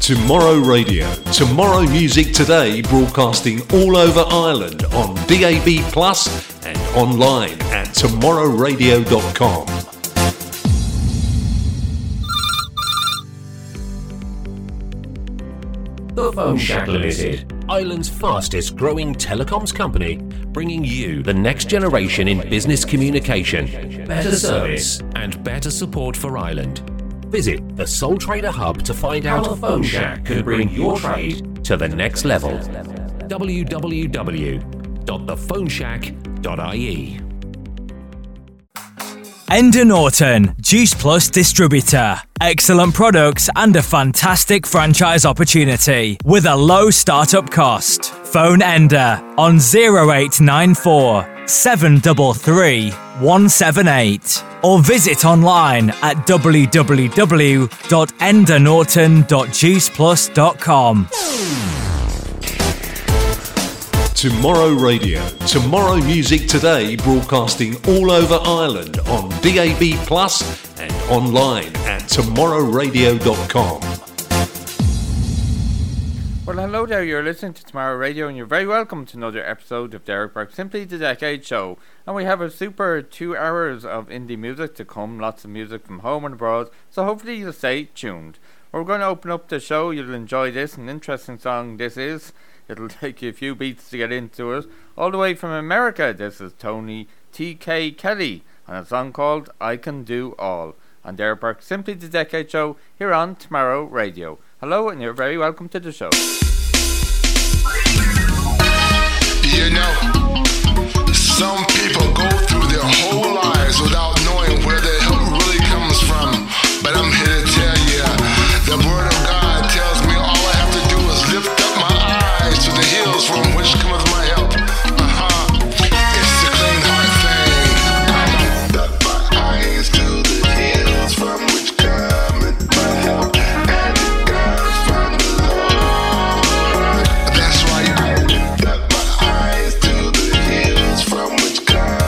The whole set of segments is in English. Tomorrow Radio. Tomorrow Music Today, broadcasting all over Ireland on DAB Plus and online at TomorrowRadio.com. The Phone Shack Limited, Ireland's fastest growing telecoms company, bringing you the next generation in business communication, better service and better support for Ireland. Visit the Sole Trader Hub to find out how the Phone Shack could bring your trade to the next level. www.thephoneshack.ie. Enda Norton, Juice Plus distributor. Excellent products and a fantastic franchise opportunity with a low startup cost. Phone Enda on 0894 733 178 or visit online at www.endernorton.juiceplus.com. Tomorrow Radio. Tomorrow Music Today, broadcasting all over Ireland on DAB Plus and online at TomorrowRadio.com. Well, hello there, you're listening to Tomorrow Radio and you're very welcome to another episode of Derek Burke, Simply The Decade Show. And we have a super 2 hours of indie music to come, lots of music from home and abroad, so hopefully you'll stay tuned. We're going to open up the show, you'll enjoy this, an interesting song this is. It'll take you a few beats to get into it. All the way from America, this is Tony T.K. Kelly on a song called I Can Do All. On Derek Burke, Simply the Decade Show, here on Tomorrow Radio. Hello, and you're very welcome to the show. You know, some people go through their whole lives without knowing where their help really comes from. But I'm here to tell you, the Word of God tells me all I have to do is lift up my eyes to the hills from which cometh my help. It's the clean heart thing. I lift up my eyes to the hills from which cometh my help, and it comes from the Lord. That's why I lift up my eyes to the hills from which cometh.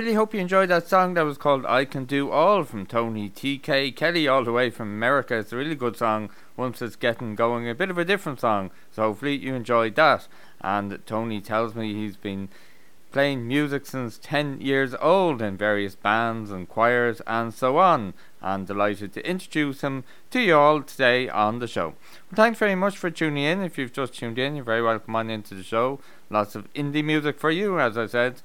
really hope you enjoyed that song. That was called I Can Do All from Tony TK Kelly, all the way from America. It's a really good song once it's getting going, a bit of a different song, so hopefully you enjoyed that. And Tony tells me he's been playing music since 10 years old in various bands and choirs and so on, and delighted to introduce him to you all today on the show. Well, thanks very much for tuning in. If you've just tuned in, you're very welcome on into the show. Lots of indie music for you, as I said,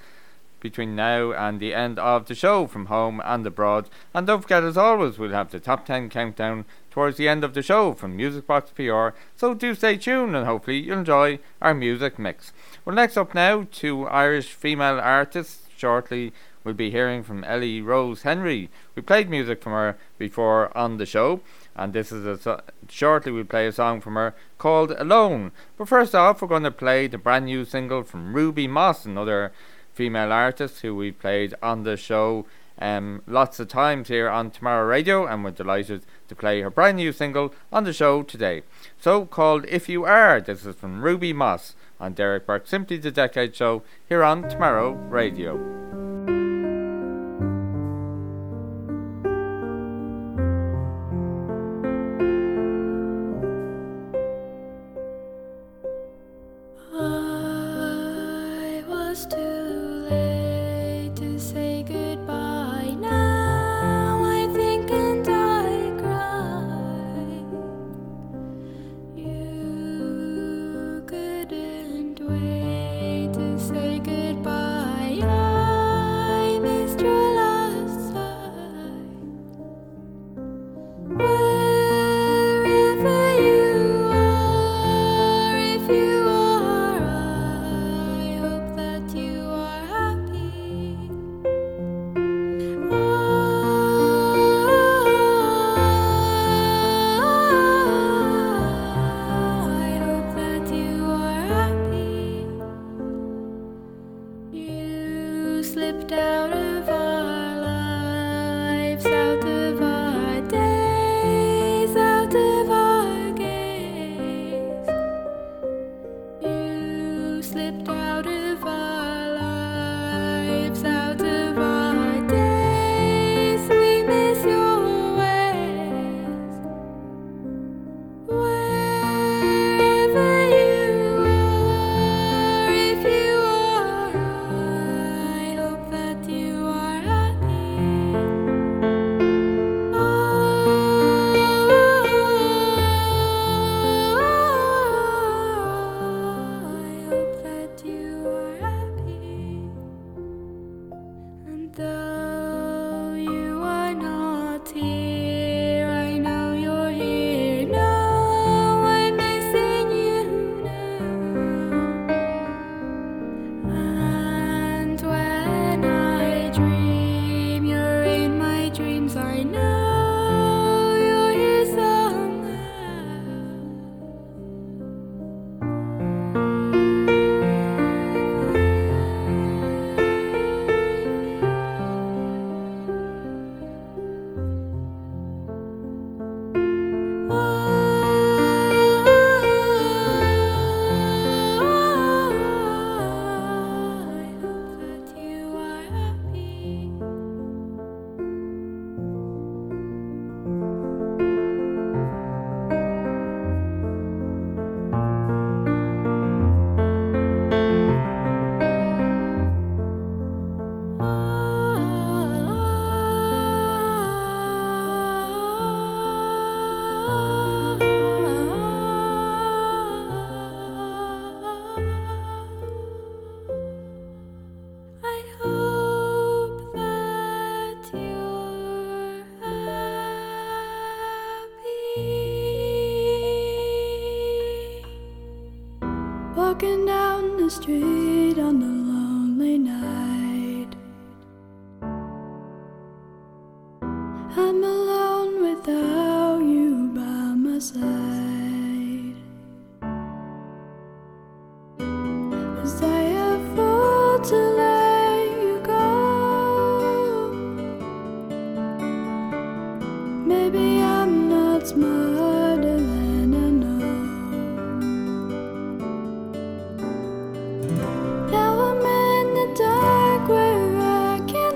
between now and the end of the show, from home and abroad. And don't forget, as always, we'll have the top 10 countdown towards the end of the show from Music Box PR, so do stay tuned and hopefully you'll enjoy our music mix. Well, next up now, two Irish female artists. Shortly we'll be hearing from Ellie Rose Henry. We played music from her before on the show, and this is shortly we'll play a song from her called Alone. But first off, we're going to play the brand new single from Ruby Moss, another female artist who we played on the show lots of times here on Tomorrow Radio, and we're delighted to play her brand new single on the show today. So called If You Are, this is from Ruby Moss on Derek Burke, Simply the Decade Show, here on Tomorrow Radio. Now I'm in the dark where I can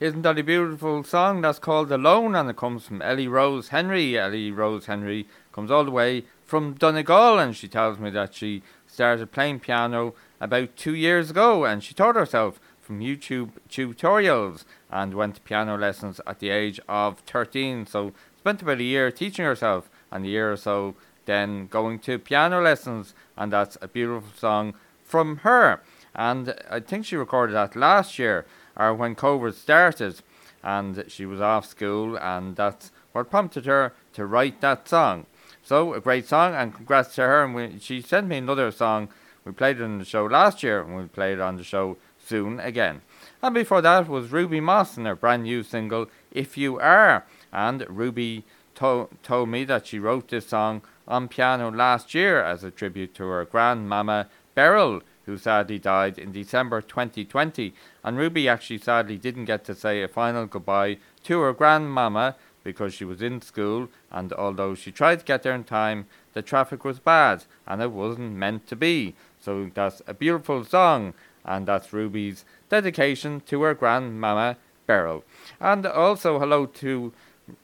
Isn't that a beautiful song? That's called Alone, and it comes from Ellie Rose Henry. Ellie Rose Henry comes all the way from Donegal, and she tells me that she started playing piano about 2 years ago, and she taught herself from YouTube tutorials and went to piano lessons at the age of 13. So spent about a year teaching herself and a year or so then going to piano lessons, and that's a beautiful song from her. And I think she recorded that last year or when COVID started, and she was off school, and that's what prompted her to write that song. So a great song, and congrats to her. And she sent me another song. We played it on the show last year, and we'll play it on the show soon again. And before that was Ruby Moss and her brand new single If You Are. And Ruby told me that she wrote this song on piano last year as a tribute to her grandmama Beryl, who sadly died in December 2020. And Ruby actually sadly didn't get to say a final goodbye to her grandmama because she was in school, and although she tried to get there in time, the traffic was bad and it wasn't meant to be. So that's a beautiful song, and that's Ruby's dedication to her grandmama Beryl. And also hello to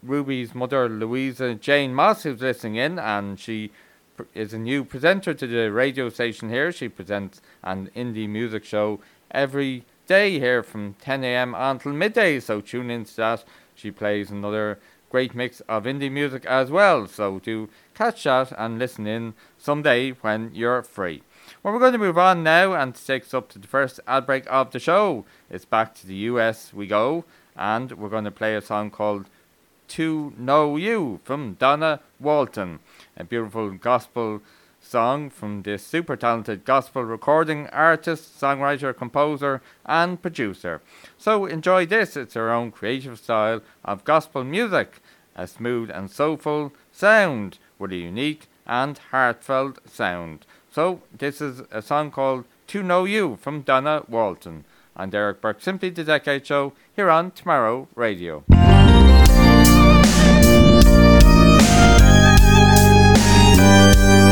Ruby's mother Louisa Jane Moss, who's listening in, and she is a new presenter to the radio station here. She presents an indie music show every day here from 10 a.m. until midday, so tune in to that. She plays another great mix of indie music as well, so do catch that and listen in someday when you're free. Well, we're going to move on now, and to take us up to the first ad break of the show, it's back to the US we go, and we're going to play a song called To Know You from Donna Walton, a beautiful gospel song from this super talented gospel recording artist, songwriter, composer and producer. So enjoy this. It's her own creative style of gospel music, a smooth and soulful sound with a unique and heartfelt sound. So this is a song called To Know You from Donna Walton. I'm Derek Burke, Simply the Decade Show, here on Tomorrow Radio.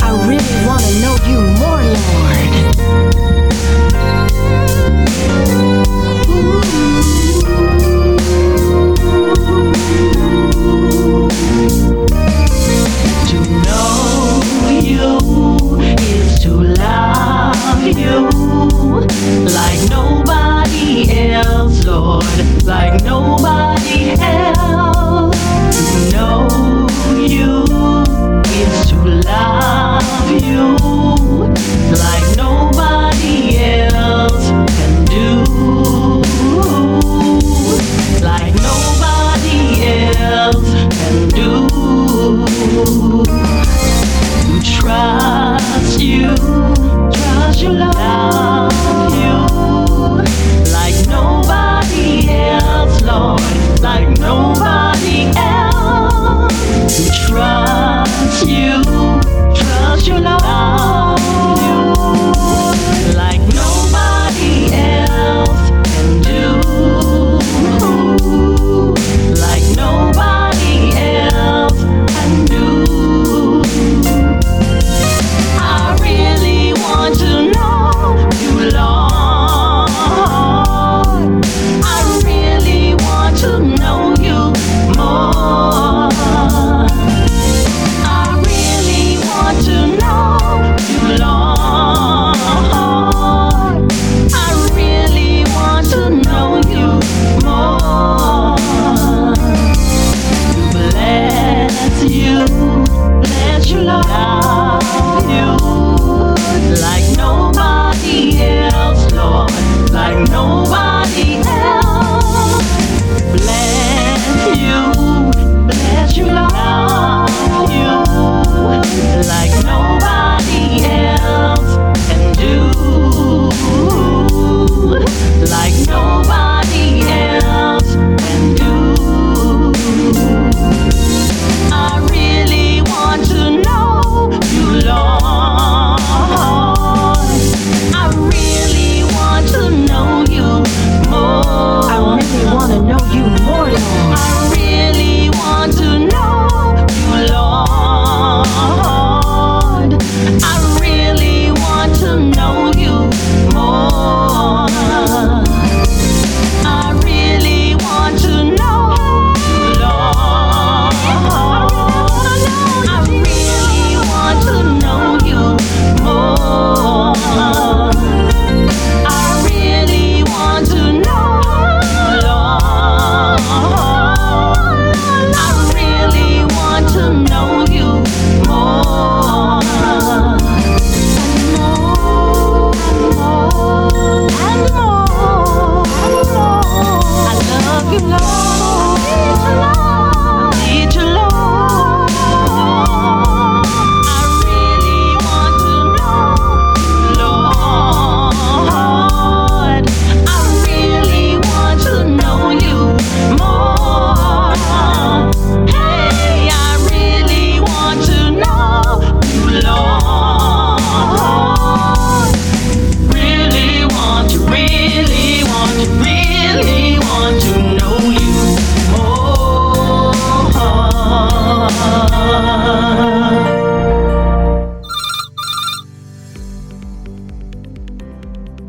I really want to know you more, Lord. To know you is to love you like nobody else, Lord, like nobody else. To know you is to love you like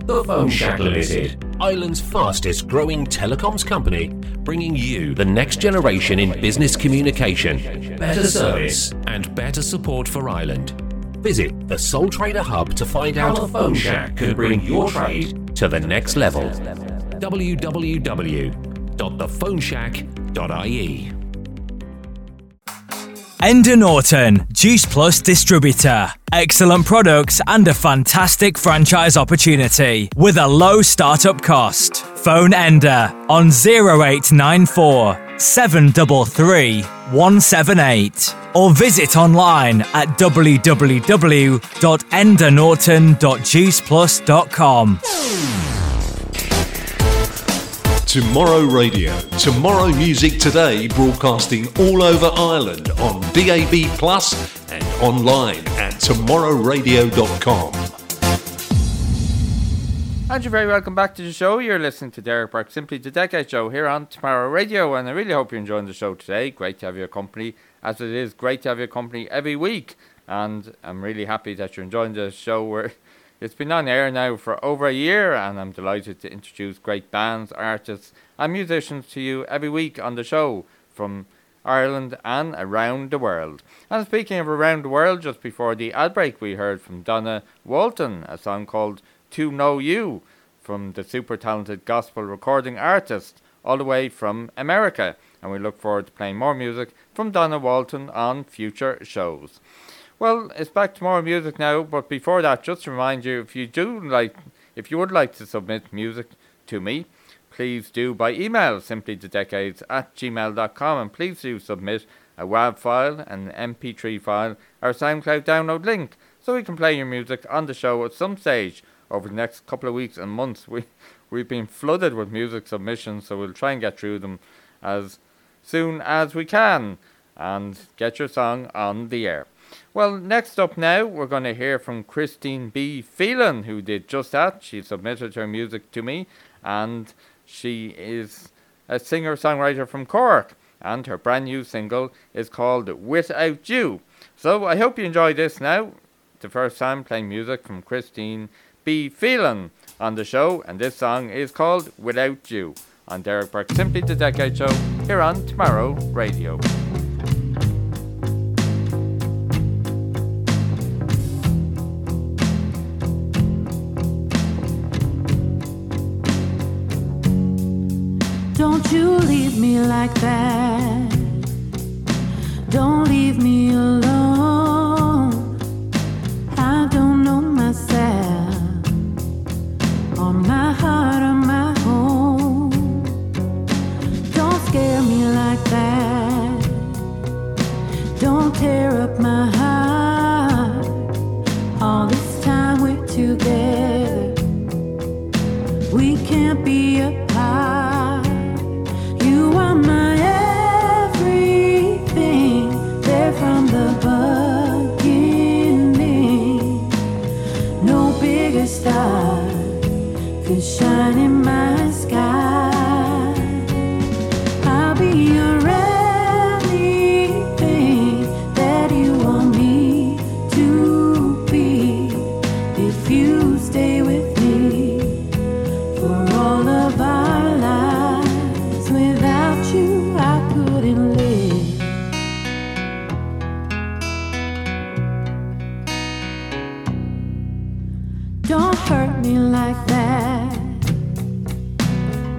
The Phone Shack Limited, Ireland's fastest growing telecoms company, bringing you the next generation in business communication, better service and better support for Ireland. Visit the Sole Trader Hub to find out how the Phone Shack could bring your trade to the next level. www.thephoneshack.ie. Enda Norton, Juice Plus distributor. Excellent products and a fantastic franchise opportunity with a low startup cost. Phone Enda on 0894 733 178 or visit online at www.endernorton.juiceplus.com. Tomorrow Radio. Tomorrow Music Today, broadcasting all over Ireland on DAB Plus and online at TomorrowRadio.com. And you're very welcome back to the show. You're listening to Derek Burke, Simply The Decade Show here on Tomorrow Radio, and I really hope you're enjoying the show today. Great to have your company, as it is great to have your company every week. And I'm really happy that you're enjoying the show. It's been on air now for over a year, and I'm delighted to introduce great bands, artists and musicians to you every week on the show from Ireland and around the world. And speaking of around the world, just before the ad break we heard from Donna Walton, a song called To Know You, from the super talented gospel recording artist all the way from America. And we look forward to playing more music from Donna Walton on future shows. Well, it's back to more music now, but before that, just to remind you, if you would like to submit music to me, please do by email, simplythedecades@gmail.com, and please do submit a WAV file, an MP3 file, or a SoundCloud download link, so we can play your music on the show at some stage over the next couple of weeks and months. We've been flooded with music submissions, so we'll try and get through them as soon as we can, and get your song on the air. Well, next up now, we're going to hear from Christine B. Phelan, who did just that. She submitted her music to me, and she is a singer-songwriter from Cork, and her brand new single is called Without You. So I hope you enjoy this now, the first time playing music from Christine B. Phelan on the show, and this song is called Without You on Derek Burke's Simply The Decade Show here on Tomorrow Radio. You leave me like that. Don't leave me alone. I don't know myself or my heart or my home. Don't scare me like that. Don't tear up my heart. All this time we're together, we can't be apart. Star could shine in my sky. I'll be your everything that you want me to be if you stay with me for all of our lives. Without you, I couldn't live. Don't hurt me like that.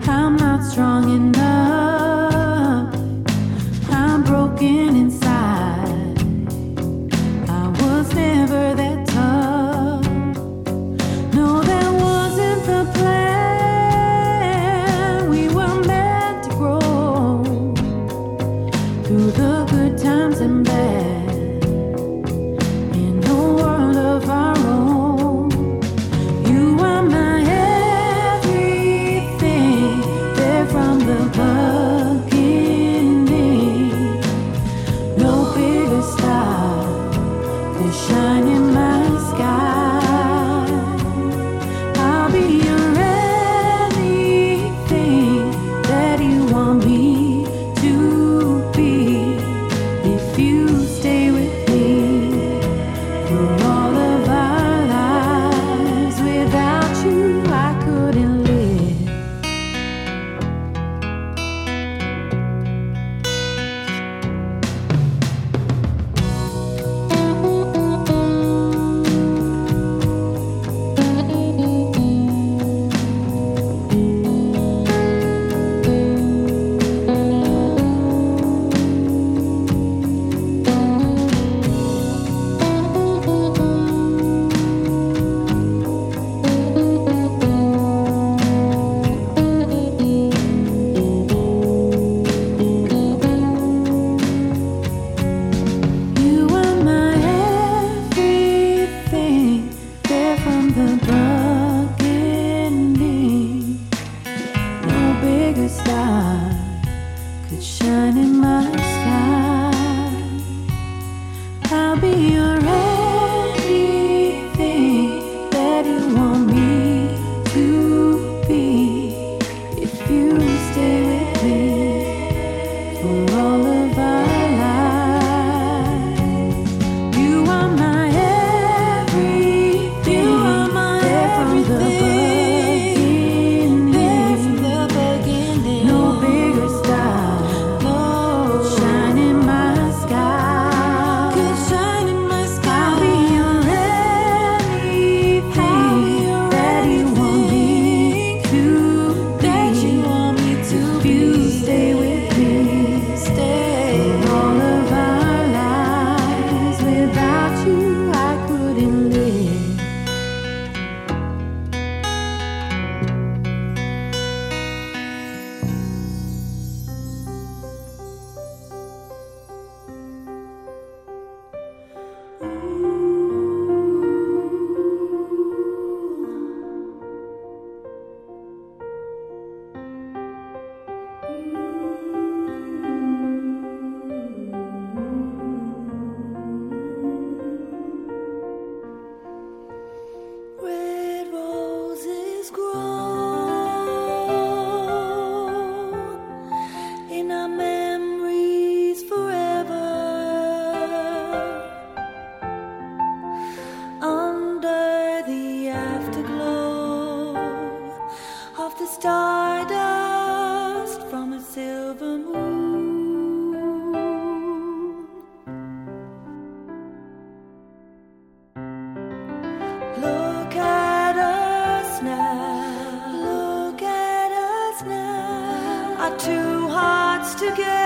I'm not strong enough. I'm broken inside. I was never that tough. No, that wasn't the plan. We were meant to grow through the good times and bad. stardust from a silver moon. Look at us now, look at us now, our two hearts together.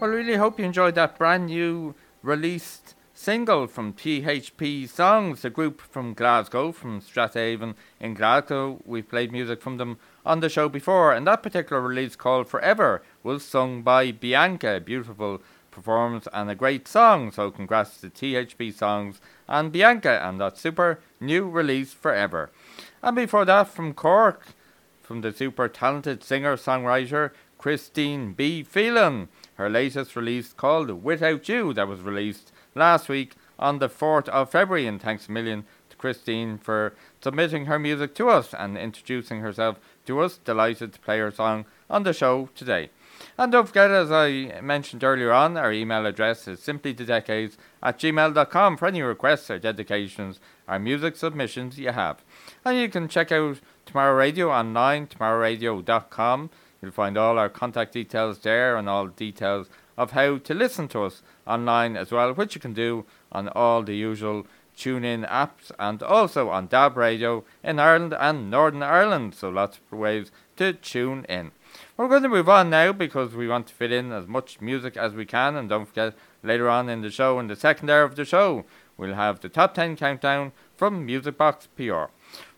Well, I really hope you enjoyed that brand new released single from THP Songs, a group from Glasgow, from Strathaven in Glasgow. We've played music from them on the show before, and that particular release called Forever was sung by Bianca. A beautiful performance and a great song, so congrats to THP Songs and Bianca and that super new release Forever. And before that, from Cork, from the super talented singer-songwriter Christine B. Phelan. Her latest release called Without You, that was released last week on the 4th of February. And thanks a million to Christine for submitting her music to us and introducing herself to us. Delighted to play her song on the show today. And don't forget, as I mentioned earlier on, our email address is simplythedecades@gmail.com for any requests or dedications or music submissions you have. And you can check out Tomorrow Radio online, TomorrowRadio.com. You'll find all our contact details there and all details of how to listen to us online as well, which you can do on all the usual tune-in apps and also on DAB Radio in Ireland and Northern Ireland. So lots of ways to tune in. We're going to move on now because we want to fit in as much music as we can. And don't forget, later on in the show, in the second hour of the show, we'll have the Top 10 Countdown from Music Box PR.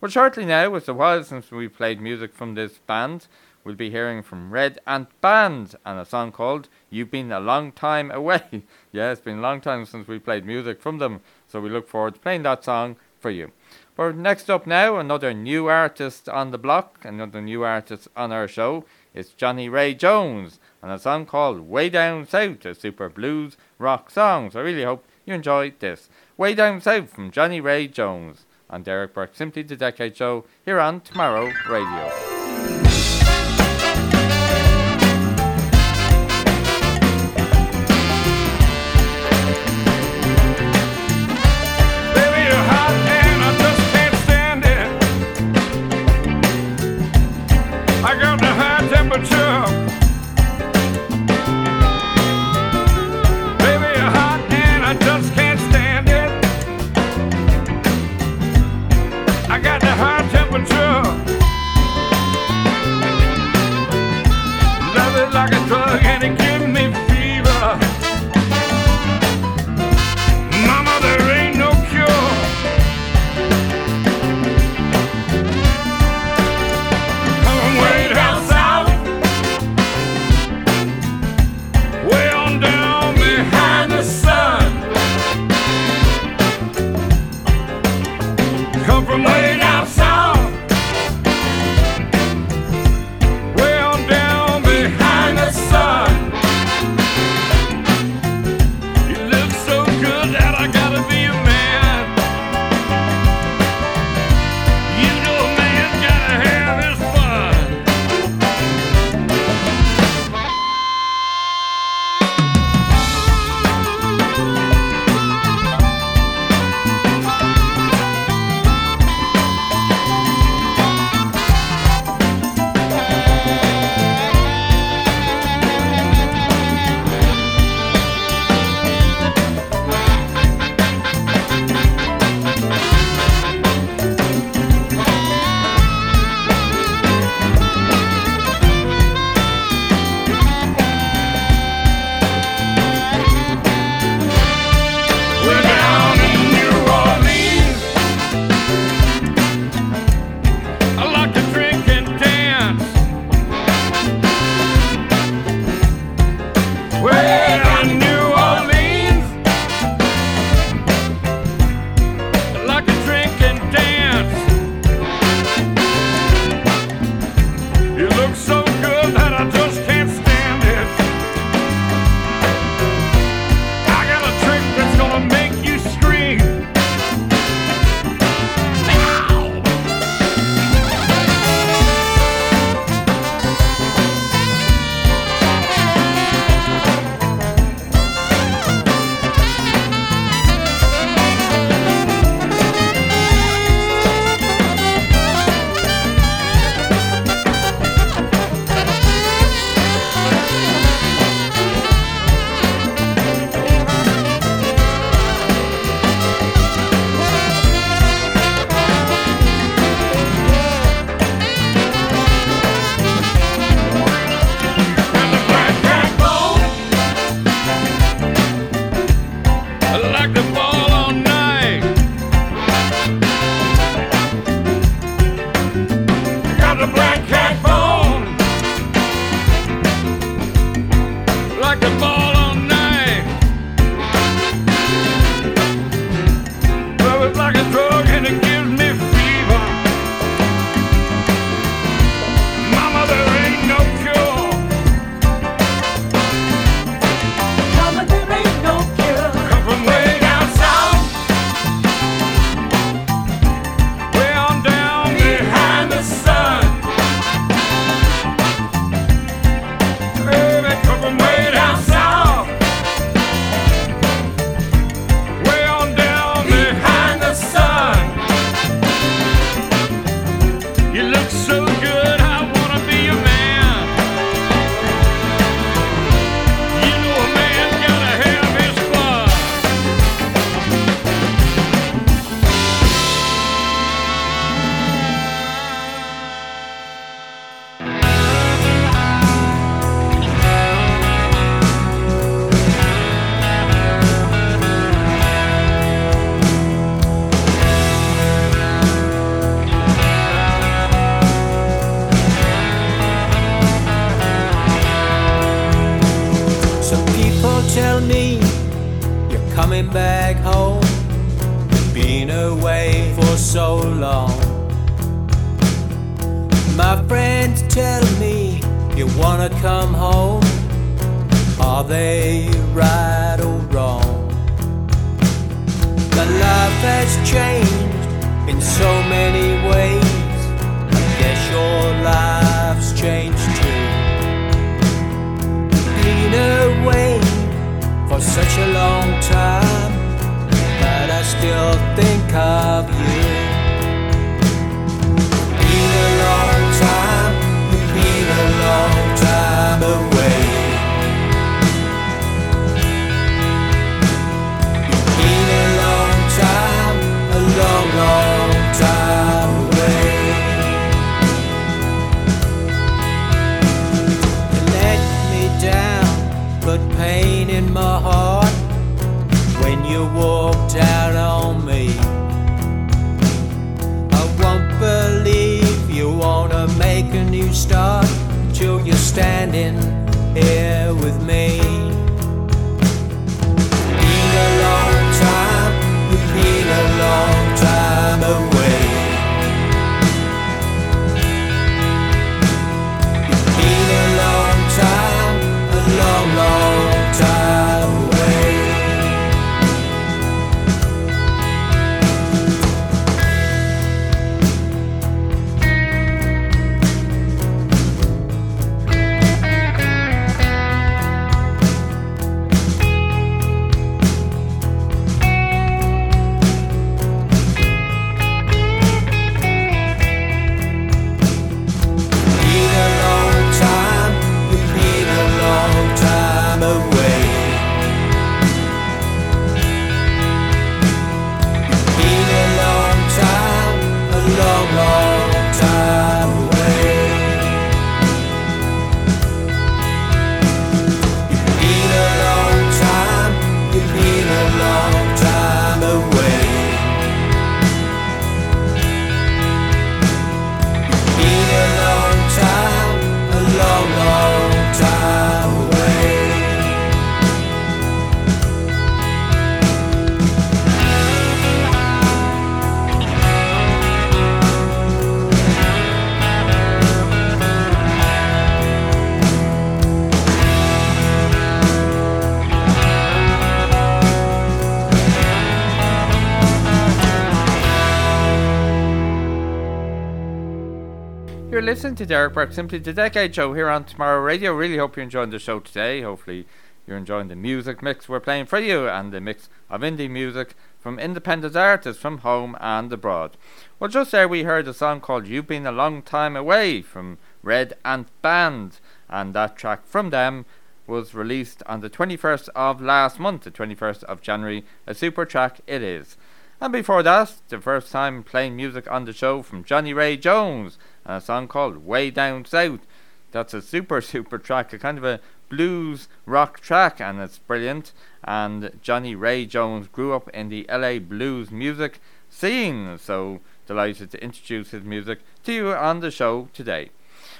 Well, shortly now, it's a while since we played music from this band. We'll be hearing from Red Ant Band and a song called You've Been a Long Time Away. Yeah, it's been a long time since we played music from them, so we look forward to playing that song for you. But next up now, another new artist on the block, another new artist on our show. It's Johnny Ray Jones and a song called Way Down South, a super blues rock song. So I really hope you enjoyed this. Way Down South from Johnny Ray Jones. I'm Derek Burke, Simply the Decade Show, here on Tomorrow Radio. I got the high temperature. got the black cat phone, like the ball on night. Love is like a drug and it gives me fever. Mama, there ain't no cure. Mama, there ain't no cure. Come from way down south, way on down behind the sun. Baby, come from way down south, way on down behind the sun. You look so good, I wanna be a man. You know a man gotta have his fun. Some people tell me you're coming back home. You've been away for so long. My friends tell me you wanna come home. Are they right or wrong? The love has changed in so many ways. I guess your life's changed too. Been away for such a long time, but I still think of you. Been a long time, been a long time away. Been a long, long time away. You let me down, put pain in my heart when you walked out on me. I won't believe you wanna make a new start till you're standing here with me. Been a long time, been a long time away. Been a long time, long, long time away. Been a long time, been a long time away. Been a long, long time away. Been a long time, been a long time away. Been a long time, a long, long time away. You're listening to Derek Burke, Simply the Decade Show here on Tomorrow Radio. Really hope you're enjoying the show today. Hopefully you're enjoying the music mix we're playing for you and the mix of indie music from independent artists from home and abroad. Well, just there we heard a song called You've Been a Long Time Away from Red Ant Band, and that track from them was released on the 21st of last month, the 21st of January. A super track it is. And before that, the first time playing music on the show from Johnny Ray Jones, and a song called Way Down South. That's a super, super track, a kind of a blues rock track, and it's brilliant. And Johnny Ray Jones grew up in the LA blues music scene, so Delighted to introduce his music to you on the show today.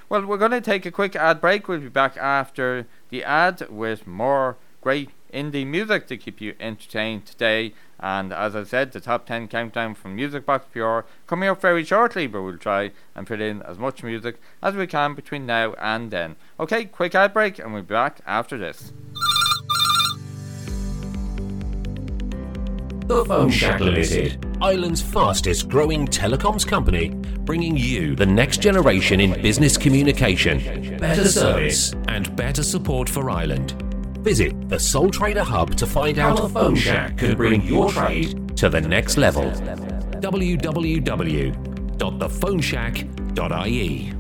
Well, we're going to take a quick ad break. We'll be back after the ad with more great indie music to keep you entertained today. And as I said, the top 10 countdown from Music Box PR coming up very shortly, but we'll try and put in as much music as we can between now and then. Okay, quick ad break, and we'll be back after this. The Phone Shack Limited, Ireland's fastest growing telecoms company, bringing you the next generation in business communication, better service and better support for Ireland. Visit the Sole Trader Hub to find out how the Phone Shack could bring your trade to the next level. www.thephoneshack.ie.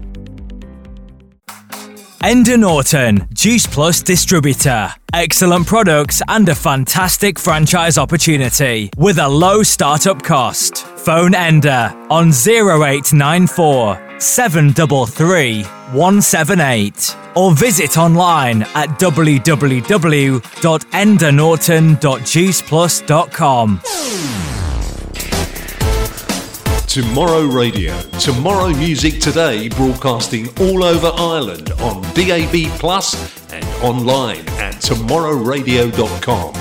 Enda Norton, Juice Plus distributor. Excellent products and a fantastic franchise opportunity with a low startup cost. Phone Enda on 0894 733 178 or visit online at www.endernorton.juiceplus.com. Tomorrow Radio. Tomorrow Music Today, broadcasting all over Ireland on DAB Plus and online at TomorrowRadio.com.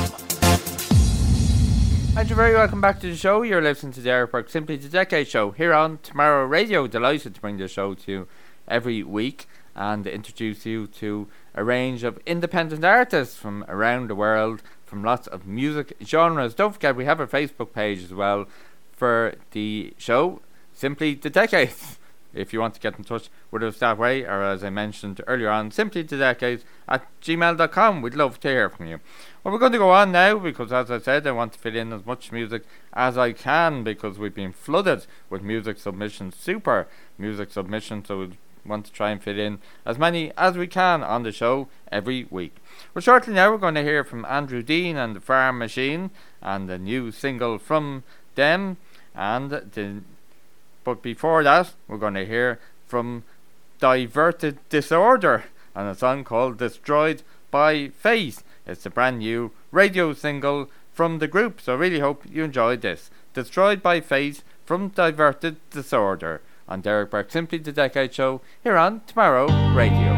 And you're very welcome back to the show. You're listening to Derek Burke, Simply The Decade Show, here on Tomorrow Radio. Delighted to bring the show to you every week and introduce you to a range of independent artists from around the world, from lots of music genres. Don't forget, we have a Facebook page as well for the show, Simply The Decade, if you want to get in touch with us that way, or as I mentioned earlier on, simplythedecade@gmail.com. We'd love to hear from you. Well, we're going to go on now because, as I said, I want to fit in as much music as I can because we've been flooded with music submissions, super music submissions, so we want to try and fit in as many as we can on the show every week. Well, shortly now we're going to hear from Andrew Dean and the Farm Machine and the new single from them. But before that, we're going to hear from Diverted Disorder and a song called Destroyed by Faith. It's a brand new radio single from the group, so I really hope you enjoyed this. Destroyed by Faith from Diverted Disorder on Derek Burke, Simply The Decade Show, here on Tomorrow Radio.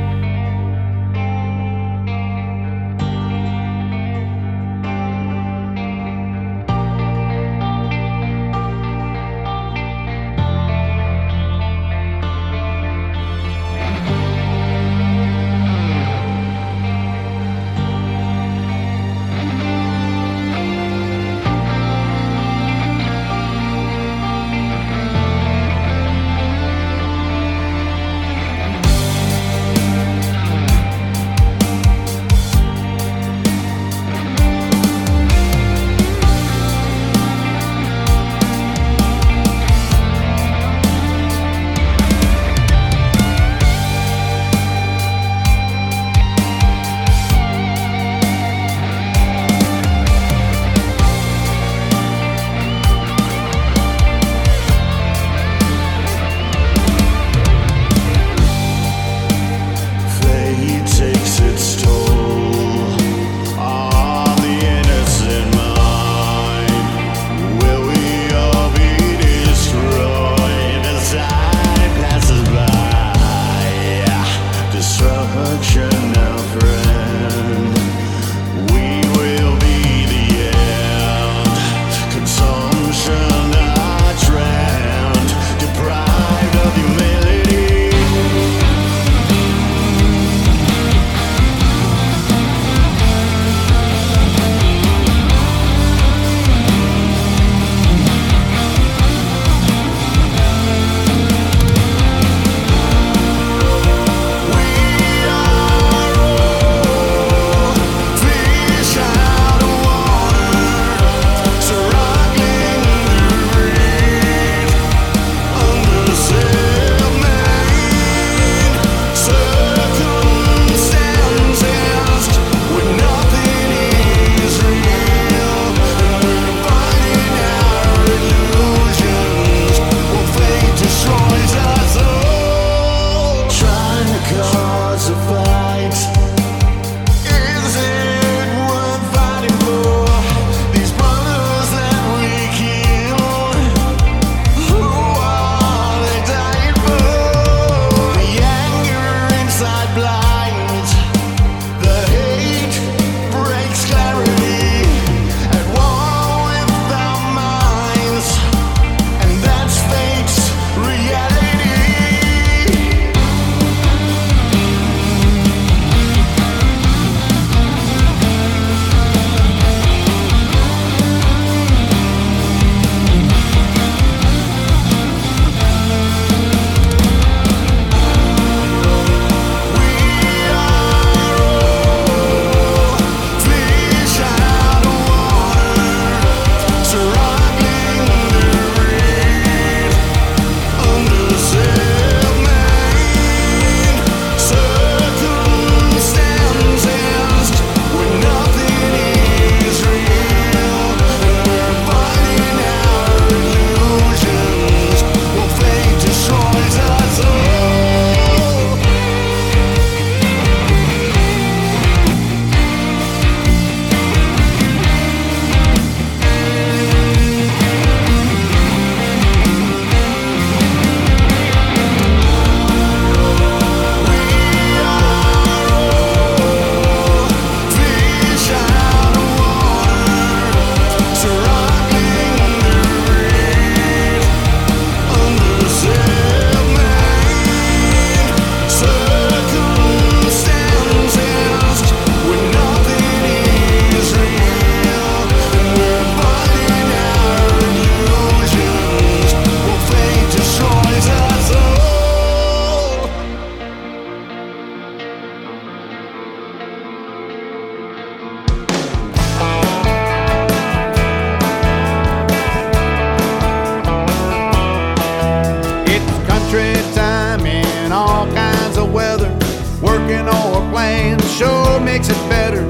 working or playing sure makes it better.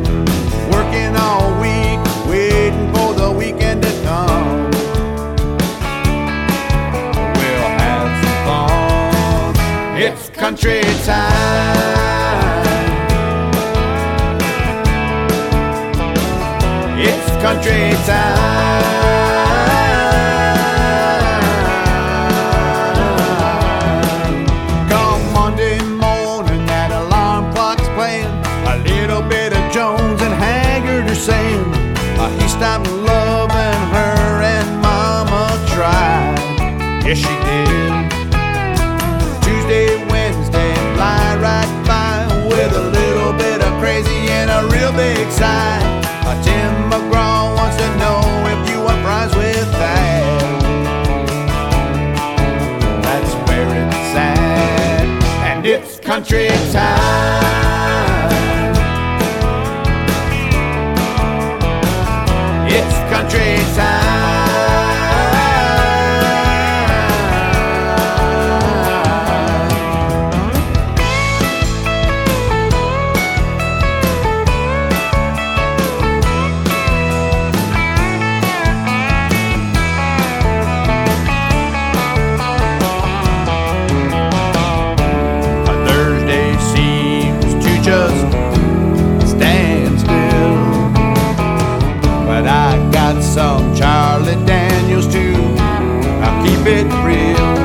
Working all week, waiting for the weekend to come. We'll have some fun. It's country time. It's country time. He stopped loving her and Mama tried. Yes, she did. Tuesday, Wednesday, fly right by with a little bit of crazy and a real big sigh. Tim McGraw wants to know if you won prize with that. That's where it's at. And it's country time. Country time. A Thursday seems to just some Charlie Daniels too. I'll keep it real.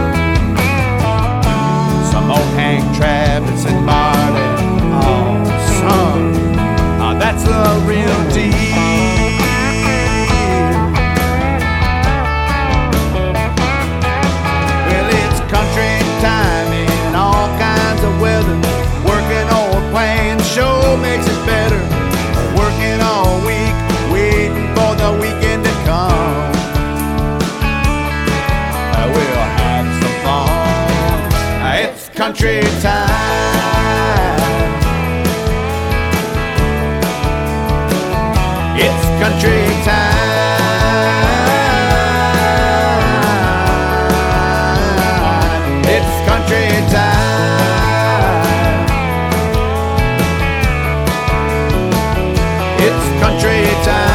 Some old Hank Travis and Marty. Oh, son, that's the real deal. Well, it's country time in all kinds of weather. Working or playing sure makes it better. Working all week, waiting for the weekend. Country time. It's country time. It's country time. It's country time.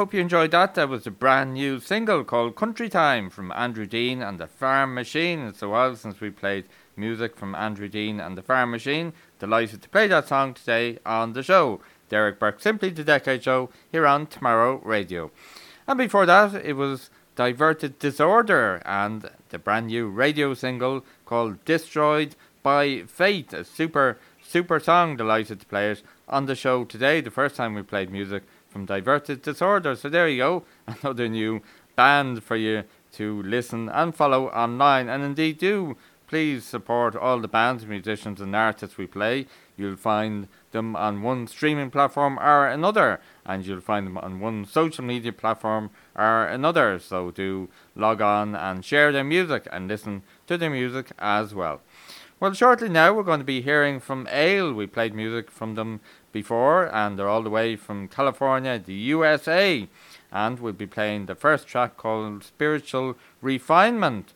Hope you enjoyed that. That was a brand new single called Country Time from Andrew Dean and the Farm Machine. It's a while since we played music from Andrew Dean and the Farm Machine. Delighted to play that song today on the show. Derek Burke, Simply the Decade Show here on Tomorrow Radio. And before that, it was Diverted Disorder and the brand new radio single called Destroyed by Fate. A super song. Delighted to play it on the show today. The first time we played music from Diverted Disorder. So there you go, another new band for you to listen and follow online. And indeed do please support all the bands, musicians and artists we play. You'll find them on one streaming platform or another, and you'll find them on one social media platform or another. So do log on and share their music and listen to their music as well. Well, shortly now we're going to be hearing from Ale. We played music from them before, and they're all the way from California, the USA, and we'll be playing the first track called Spiritual Refinement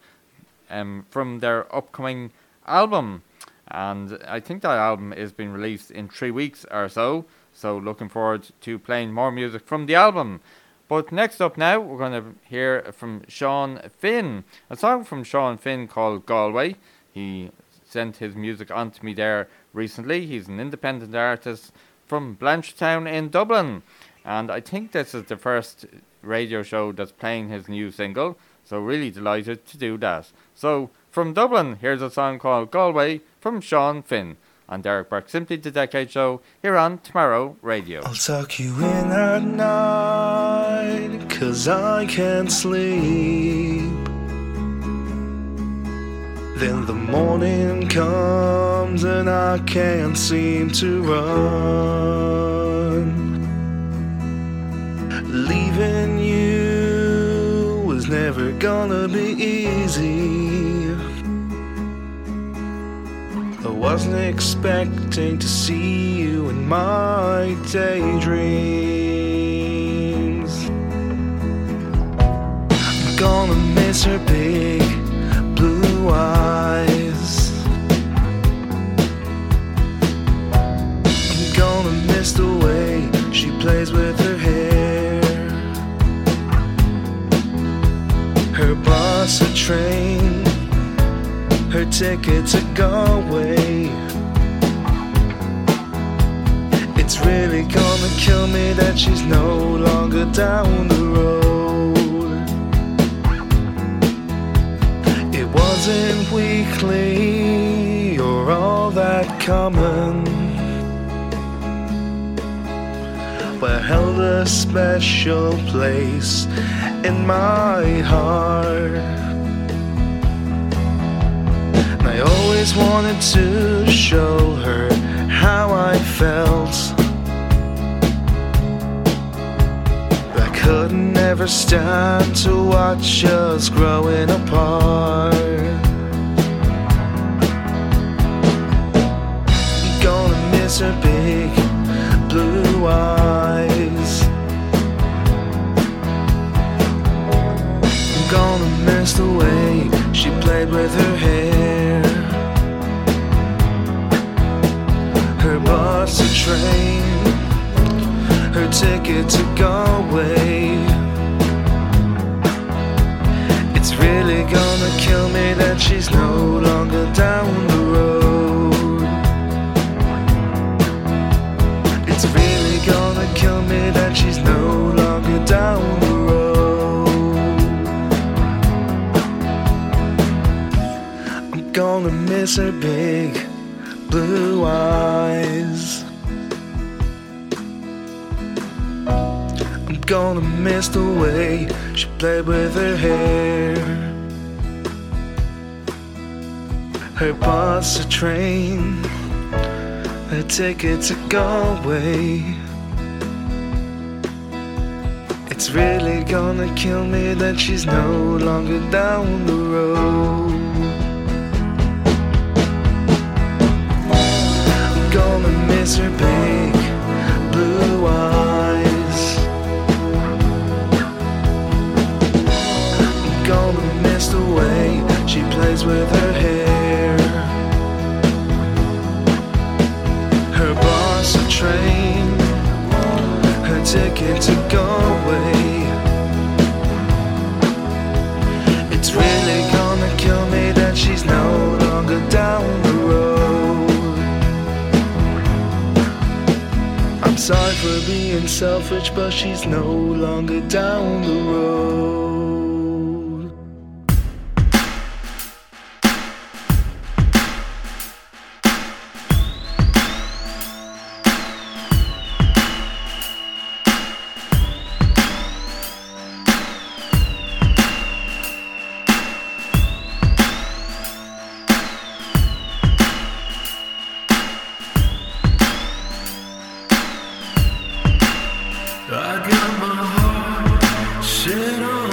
from their upcoming album. And I think that album is being released in 3 weeks or so looking forward to playing more music from the album. But next up now we're going to hear from Sean Finn, a song from Sean Finn called Galway. He sent his music on to me there recently. He's an independent artist from Blanchetown in Dublin, and I think this is the first radio show that's playing his new single, so really delighted to do that. So from Dublin, here's a song called Galway from Sean Finn on Derek Burke, Simply the Decade Show here on Tomorrow Radio. I'll tuck you in at night 'cause I can't sleep. Then the morning comes and I can't seem to run. Leaving you was never gonna be easy. I wasn't expecting to see you in my daydreams. I'm gonna miss her big blue eyes. I'm gonna miss the way she plays with her hair. Her bus, her train, her ticket to Galway. It's really gonna kill me that she's no longer down the road. It wasn't weekly or all that common, but held a special place in my heart. I always wanted to show her how I felt, but I couldn't ever stand to watch us growing apart. I'm gonna miss her big blue eyes. I'm gonna miss the way she played with her hair. Her bus, her train, her ticket to Galway. It's really gonna kill me that she's no longer down the road. It's really gonna kill me that she's no longer down the road. Gonna miss her big blue eyes. I'm gonna miss the way she played with her hair. Her bus, her train, her ticket to Galway. It's really gonna kill me that she's no longer down the road. Gonna miss her big blue eyes. I'm gonna miss the way she plays with her hair. Her bus, her train, her ticket to Galway. It's really gonna kill me that she's no longer down the road. I'm sorry for being selfish, but she's no longer down the road. I got my heart set on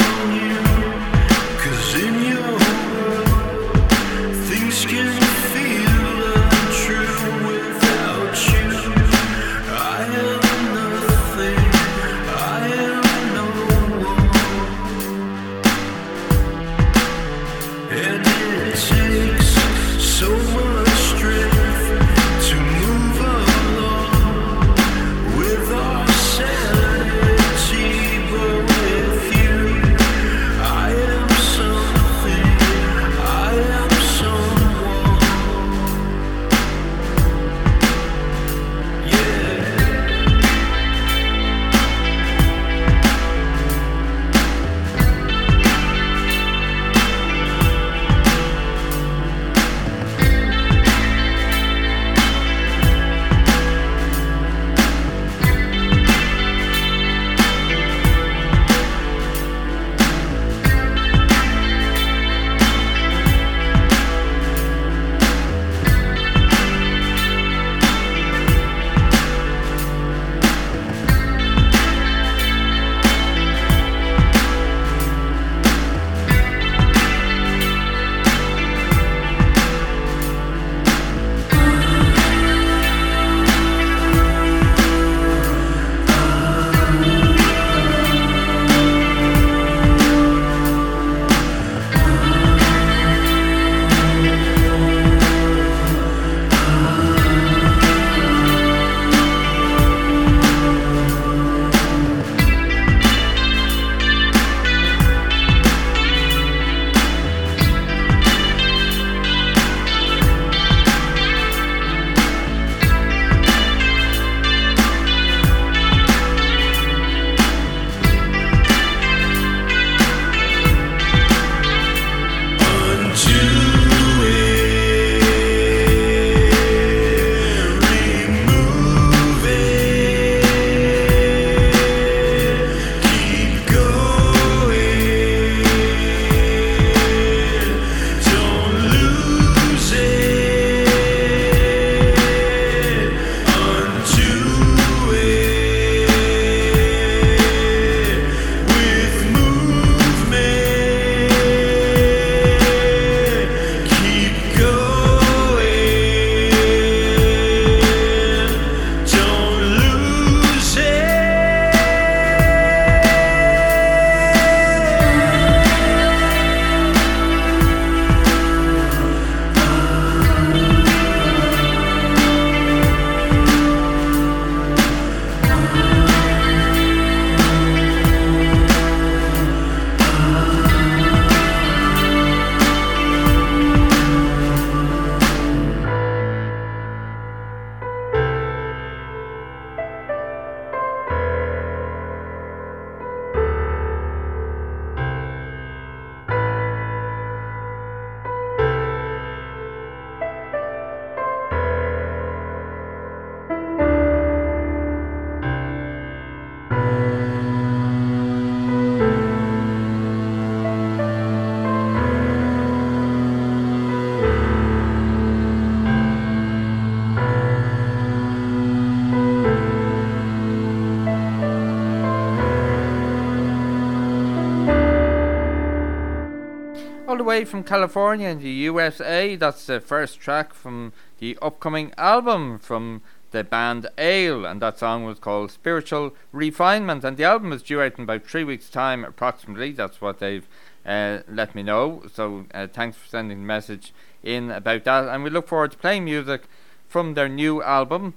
the way from California in the USA, that's the first track from the upcoming album from the band Ale, and that song was called Spiritual Refinement, and the album is due out in about 3 weeks time approximately. That's what they've let me know, so thanks for sending the message in about that, and we look forward to playing music from their new album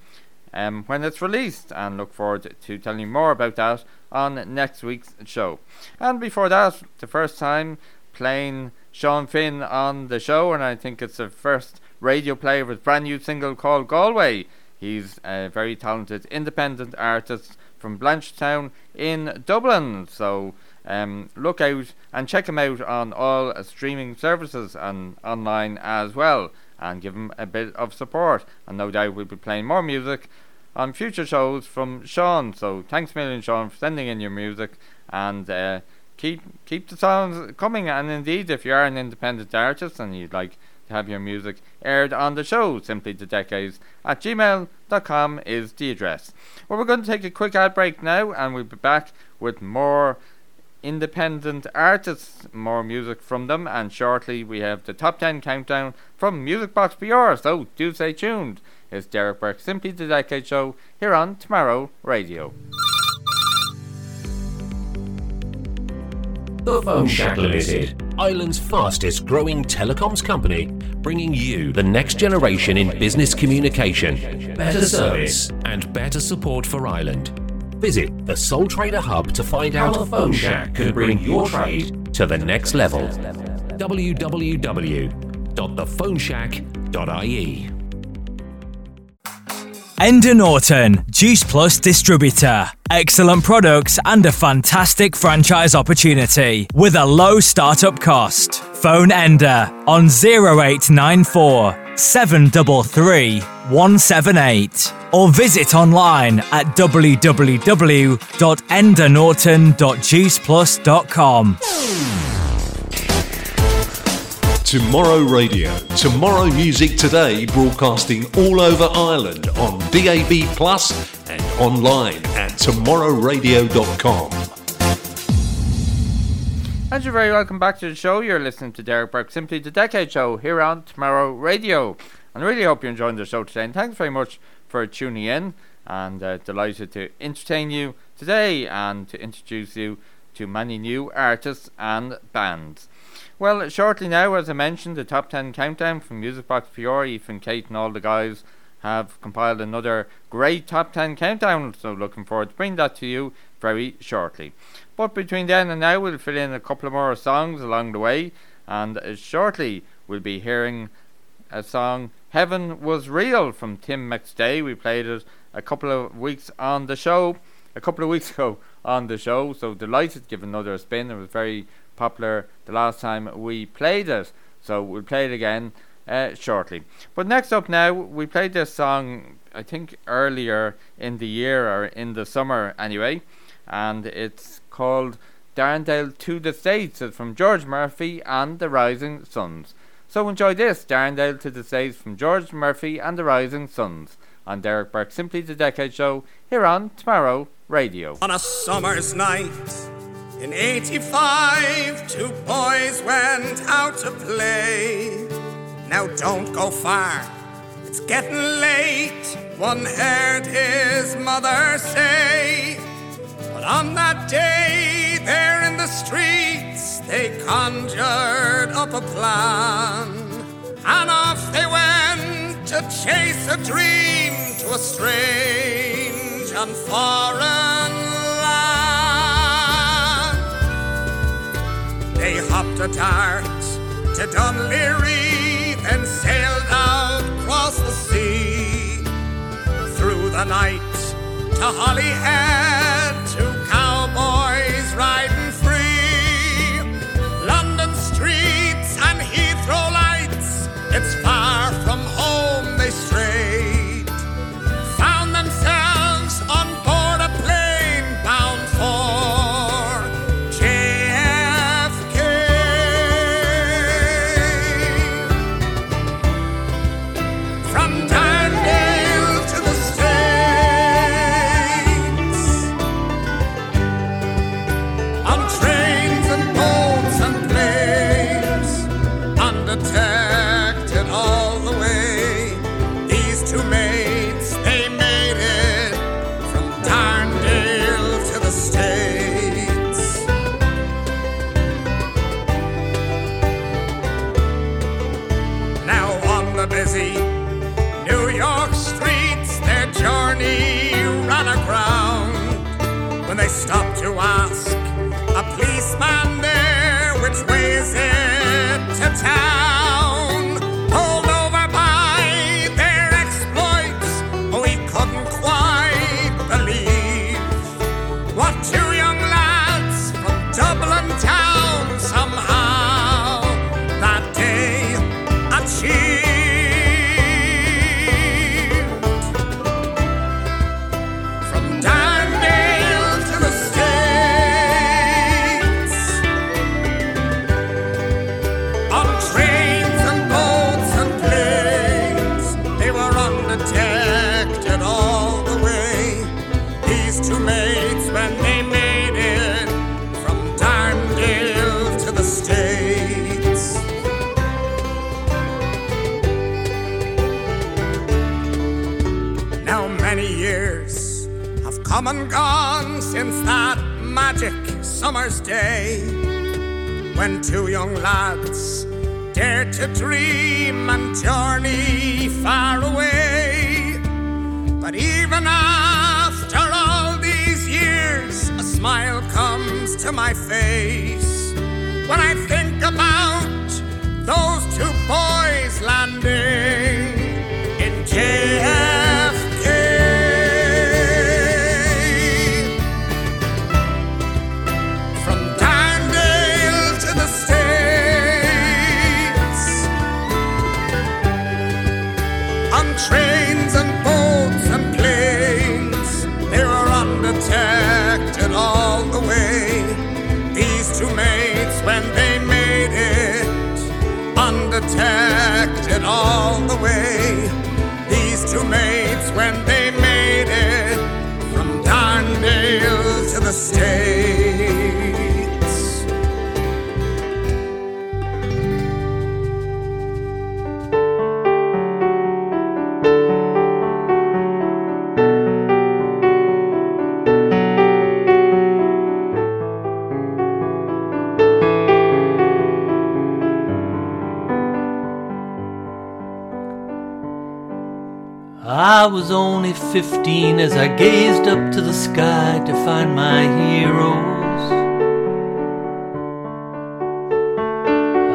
when it's released, and look forward to telling you more about that on next week's show. And before that, the first time playing Sean Finn on the show, and I think it's the first radio play with a brand new single called Galway. He's a very talented independent artist from Blanchetown in Dublin, so look out and check him out on all streaming services and online as well, and give him a bit of support, and no doubt we'll be playing more music on future shows from Sean. So thanks a million, Sean, for sending in your music, and keep the songs coming. And indeed, if you are an independent artist and you'd like to have your music aired on the show, simplythedecades@gmail.com is the address. Well, we're going to take a quick ad break now, and we'll be back with more independent artists, more music from them, and shortly we have the top 10 countdown from Music Box PR, so do stay tuned. It's Derek Burke, Simply The Decade Show, here on Tomorrow Radio. The Phone Shack Limited, Ireland's fastest growing telecoms company, bringing you the next generation in business communication, better service and better support for Ireland. Visit the Sole Trader Hub to find out how the Phone Shack could bring your trade to the next level. www.thephoneshack.ie. Enda Norton, Juice Plus distributor. Excellent products and a fantastic franchise opportunity with a low startup cost. Phone Enda on 0894 733 178 or visit online at www.endernorton.juiceplus.com. Tomorrow Radio. Tomorrow Music Today, broadcasting all over Ireland on DAB Plus and online at TomorrowRadio.com. And you're very welcome back to the show. You're listening to Derek Burke, Simply The Decade Show, here on Tomorrow Radio. And I really hope you're enjoying the show today, and thanks very much for tuning in, and delighted to entertain you today and to introduce you to many new artists and bands. Well, shortly now, as I mentioned, the Top 10 Countdown from Music Box PR, Ethan, Kate and all the guys have compiled another great Top 10 Countdown, so looking forward to bringing that to you very shortly. But between then and now, we'll fill in a couple of more songs along the way, and shortly we'll be hearing a song, Heaven Was Real, from Tim McStay. We played it a couple of weeks ago on the show, so delighted to give another spin. It was very popular the last time we played it, so we'll play it again shortly. But next up now, we played this song I think earlier in the year, or in the summer anyway, and it's called Darndale to the States. It's from George Murphy and the Rising Suns, so enjoy this, Darndale to the States from George Murphy and the Rising Suns, on Derek Burke, Simply The Decade Show, here on Tomorrow Radio. On a summer's night in 85, two boys went out to play. Now don't go far, it's getting late, one heard his mother say. But on that day, there in the streets, they conjured up a plan. And off they went to chase a dream to a strange and foreign land. They hopped a dart to Dunleary, then sailed out across the sea. Through the night to Holyhead, two cowboys riding free. London streets and Heathrow lights, it's far from home they strayed. Found themselves on board a plane bound for Darndale to the States. stop to ask a policeman there, which way is it to town? Pulled over by their exploits, we couldn't quite believe what two young lads from Dublin town somehow that day achieved. Come and gone since that magic summer's day when two young lads dared to dream and journey far away. But even after all these years, a smile comes to my face when I think about those two boys landing in JFK. Trains and boats and planes, they were undetected all the way. These two mates, when they made it, undetected all the way. These two mates, when they made it, from Darndale to the States. I was only 15 as I gazed up to the sky to find my heroes.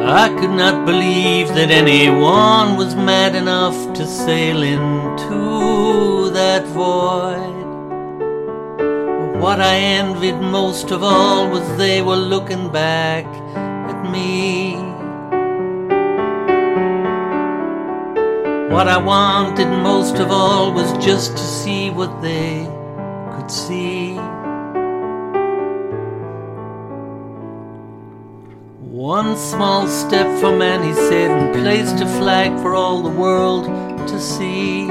I could not believe that anyone was mad enough to sail into that void. What I envied most of all was they were looking back at me. What I wanted most of all was just to see what they could see. One small step for man, he said, and placed a flag for all the world to see.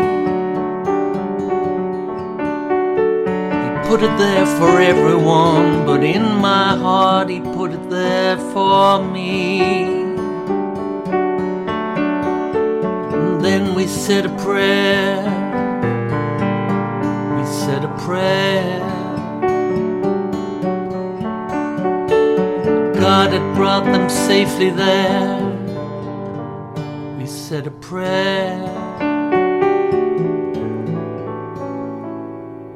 He put it there for everyone, but in my heart he put it there for me. Then we said a prayer, we said a prayer. God had brought them safely there, we said a prayer.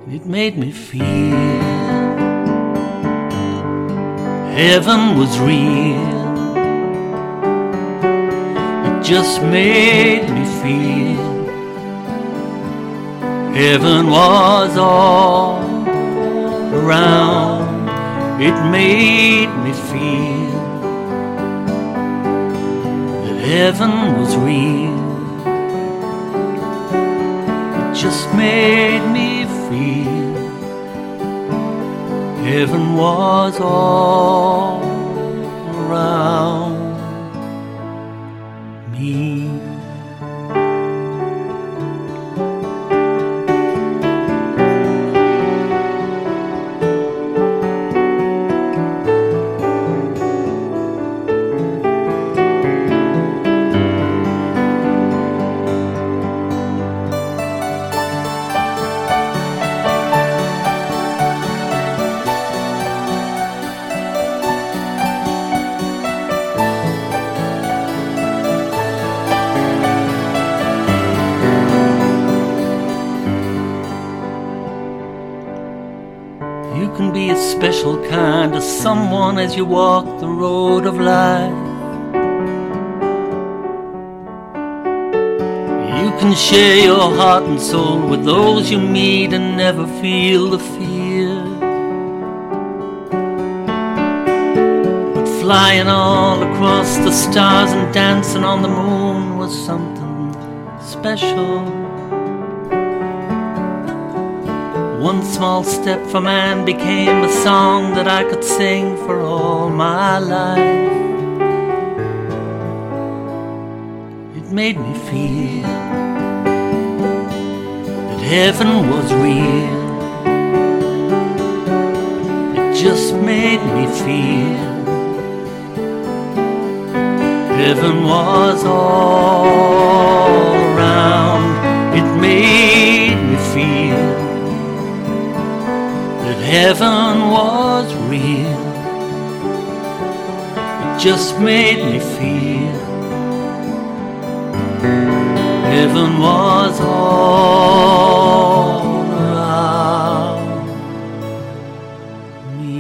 It made me feel heaven was real. It just made me feel heaven was all around. It made me feel that heaven was real. It just made me feel heaven was all around. can be a special kind of someone as you walk the road of life. You can share your heart and soul with those you meet and never feel the fear. But flying all across the stars and dancing on the moon was something special. One small step for man became a song that I could sing for all my life. It made me feel that heaven was real. It just made me feel heaven was all around. It made me feel heaven was real. It just made me feel heaven was all around me.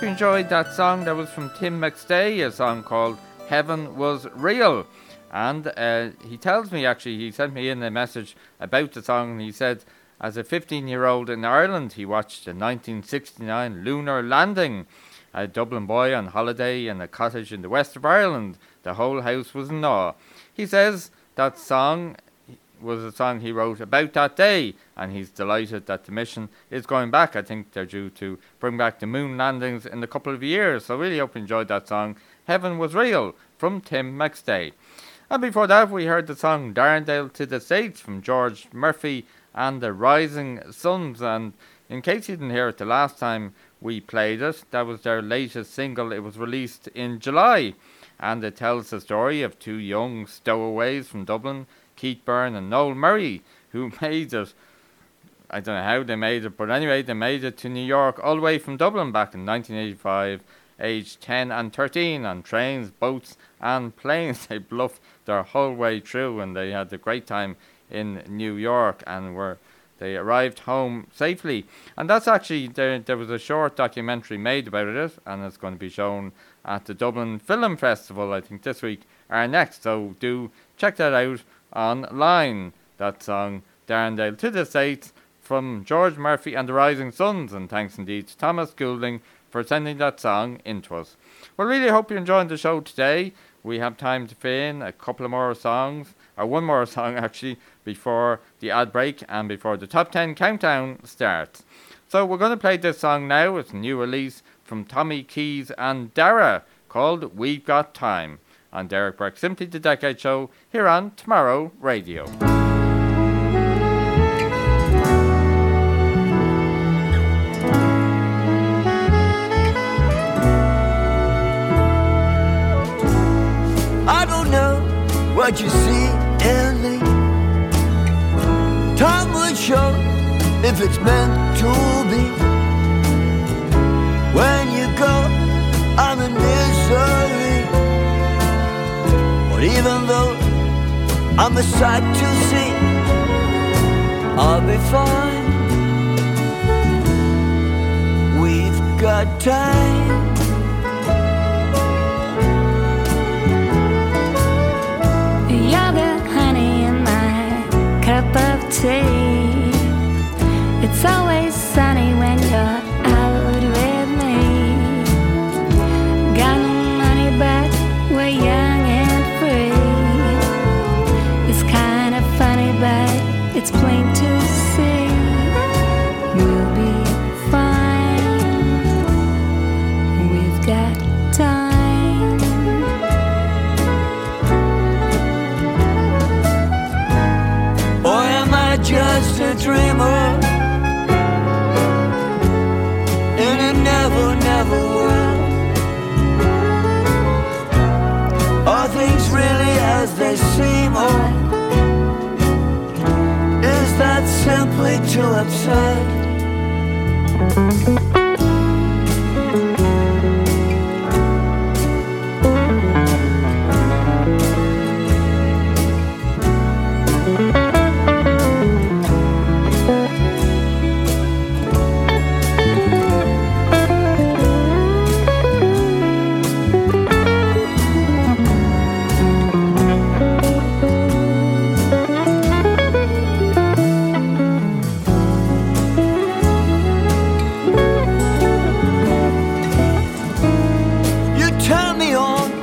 Enjoyed that song. That was from Tim McStay, a song called Heaven Was Real. And he tells me, actually, he sent me in a message about the song, and he said, as a 15-year-old in Ireland, he watched the 1969 lunar landing. A Dublin boy on holiday in a cottage in the west of Ireland. The whole house was in awe. He says that song was a song he wrote about that day, and he's delighted that the mission is going back. I think they're due to bring back the moon landings in a couple of years, so really hope you enjoyed that song, Heaven Was Real, from Tim McStay. And before that, we heard the song Darndale to the States from George Murphy and the Rising Suns, and in case you didn't hear it the last time we played it, that was their latest single. It was released in July, and it tells the story of two young stowaways from Dublin, Keith Byrne and Noel Murray, who made it. I don't know how they made it, but anyway, they made it to New York all the way from Dublin back in 1985, aged 10 and 13, on trains, boats and planes. They bluffed their whole way through, and they had a great time in New York, and they arrived home safely. And that's actually, there was a short documentary made about it, and it's going to be shown at the Dublin Film Festival, I think this week or next, so do check that out online. That song, Darndale to the States, from George Murphy and the Rising Suns, and thanks indeed to Thomas Goulding for sending that song in to us. Well, really hope you're enjoying the show today. We have time to fill in a couple of more songs, or one more song actually, before the ad break and before the Top 10 Countdown starts. So we're going to play this song now. It's a new release from Tommy Keys and Dara called We've Got Time. On Derek Burke, Simply the Decade Show, here on Tomorrow Radio. I don't know what you see in me. Time will show if it's meant to be. When you go, I'm in misery. But even though I'm a sight to see, I'll be fine. We've got time. You're the honey in my cup of tea. It's always sunny when you're out with me. Got no money but we're young. But it's plain to see you'll be fine. We've got time. Or am I just a dreamer in a never, never I'm way too upset.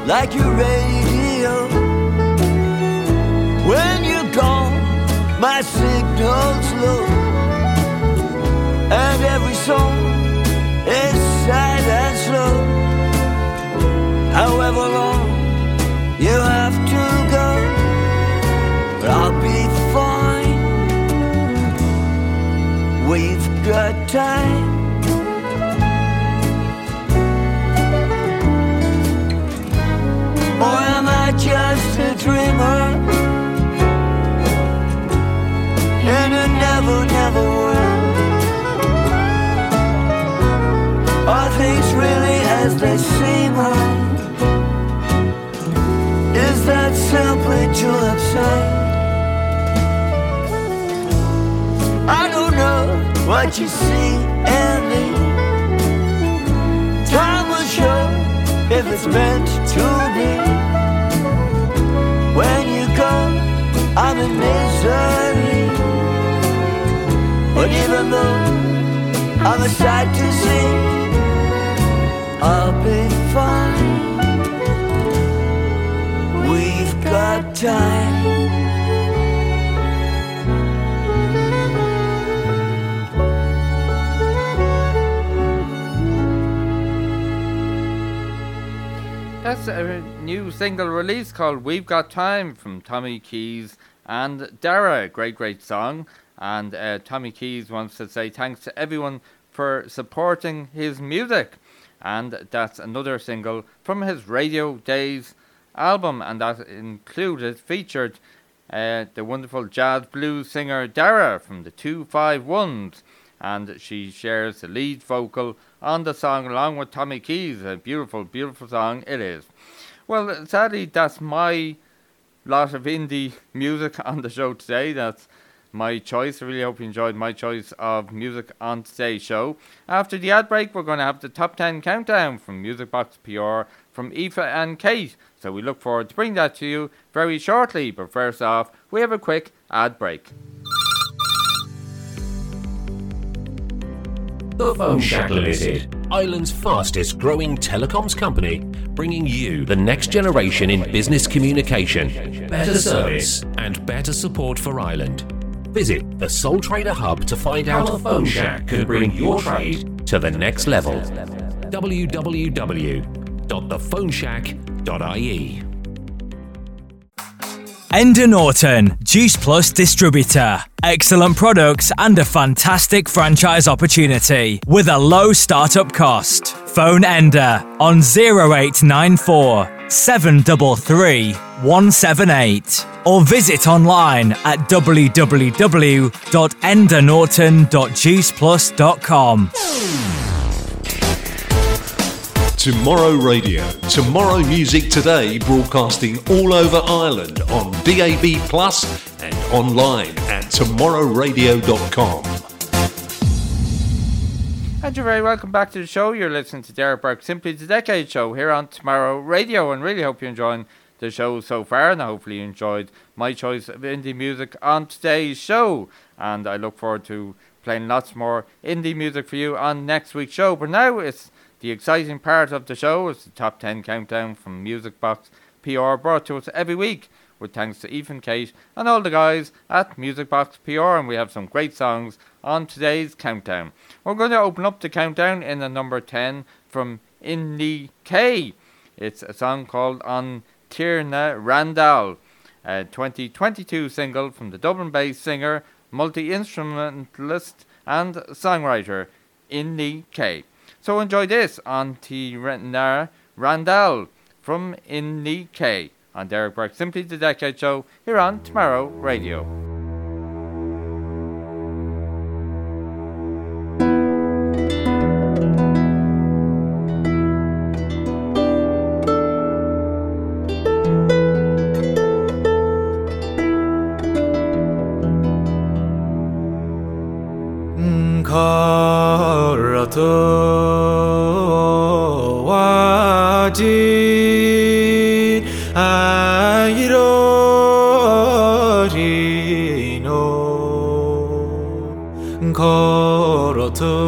Like your radio. When you're gone, my signal's low, and every song is sad and slow. However long you have to go, but I'll be fine. We've got time. Or am I just a dreamer? And I never, never will. Are things really as they seem? Is that simply too absurd? I don't know what you see in me. Time will show if it's meant to be. When you go, I'm in misery. But even though I'm a sight to see, I'll be fine. We've got time. That's a new single release called We've Got Time from Tommy Keys and Dara. Great, great song. And Tommy Keys wants to say thanks to everyone for supporting his music. And that's another single from his Radio Days album. And that featured the wonderful jazz blues singer Dara from the 251s. And she shares the lead vocal on the song along with Tommy Keys. A beautiful, beautiful song it is. Well, sadly, that's my lot of indie music on the show today. That's my choice. I really hope you enjoyed my choice of music on today's show. After the ad break, we're going to have the Top 10 Countdown from Music Box PR from Aoife and Kate. So we look forward to bringing that to you very shortly. But first off, we have a quick ad break. The Phone Shack Limited, Ireland's fastest growing telecoms company, bringing you the next generation in business communication, better service and better support for Ireland. Visit the Sole Trader Hub to find out how the Phone Shack could bring your trade to the next level. www.thephoneshack.ie. Enda Norton, Juice Plus distributor. Excellent products and a fantastic franchise opportunity with a low startup cost. Phone Enda on 0894 733 178 or visit online at www.endernorton.juiceplus.com. Tomorrow Radio. Tomorrow Music Today, broadcasting all over Ireland on DAB Plus and online at TomorrowRadio.com. And you're very welcome back to the show. You're listening to Derek Burke, Simply the Decade Show here on Tomorrow Radio, and really hope you're enjoying the show so far, and hopefully you enjoyed my choice of indie music on today's show. And I look forward to playing lots more indie music for you on next week's show. But now it's the exciting part of the show. Is the Top 10 Countdown from Music Box PR, brought to us every week with thanks to Ethan, Kate and all the guys at Music Box PR, and we have some great songs on today's countdown. We're going to open up the countdown in the number 10 from In the K. It's a song called An Tiarna Randall, a 2022 single from the Dublin-based singer, multi-instrumentalist and songwriter In the K. So enjoy this, An Tiarna Randall from In the K on Derek Burke, Simply the Decade Show here on Tomorrow Radio. Karato wadi airori no Karato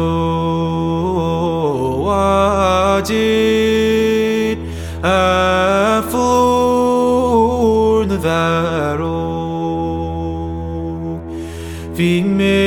wadi afun varo vime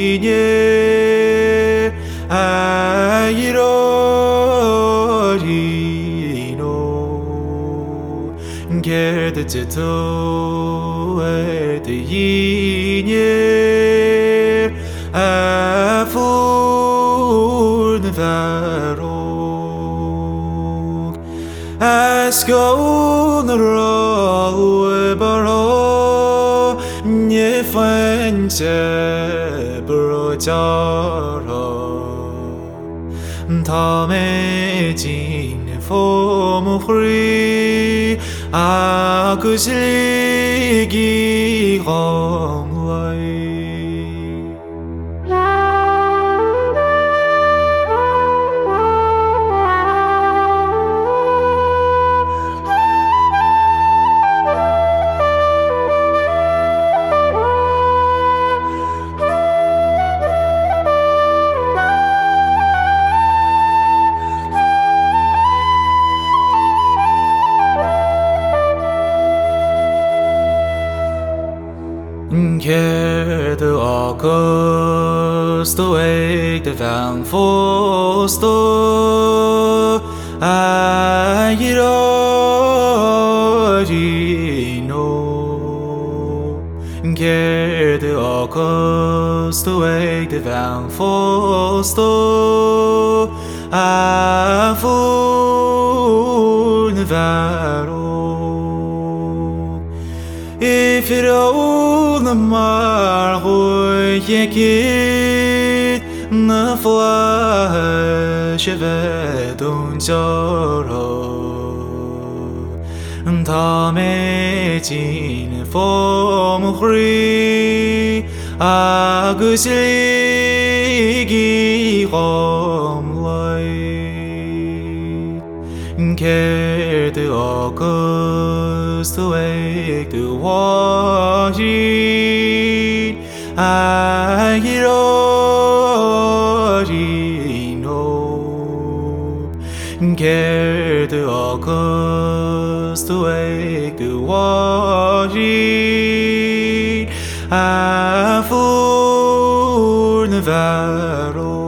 Airorino, get the tito at the yin, a fool never. Ask on the roll, barrow, ye fancy, brother. Tametin for Mukhri, Akusigi Homlai. August the way the van foster Airorino. Care the August the way the van foster Avonvaro. If it all the Yekit na flash vedun zoro Tametin for Mukhri Agusigi Homlai Care the August to wake the water Airorino, care the August to wake the water. A fool Navarro,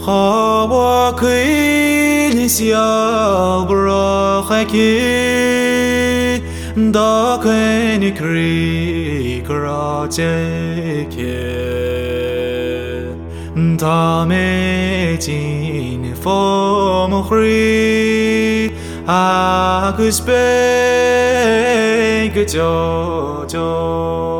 Hawak is your broken, dark and creep. Groteke Tametin for Mukhri Akuspe Gajojo.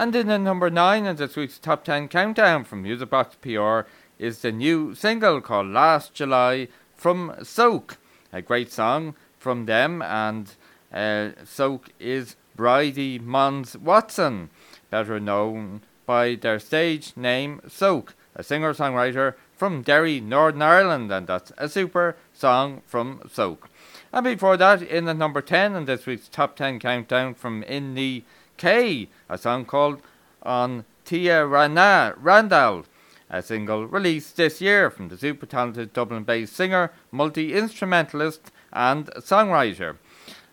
And in at number 9 in this week's Top 10 Countdown from Music Box PR is the new single called Last July from Soak. A great song from them, and Soak is Bridie Mons Watson, better known by their stage name Soak, a singer-songwriter from Derry, Northern Ireland, and that's a super song from Soak. And before that, in at number 10 in this week's Top 10 Countdown from In the K, a song called An Tiarna Randall, a single released this year from the super talented Dublin-based singer, multi-instrumentalist and songwriter.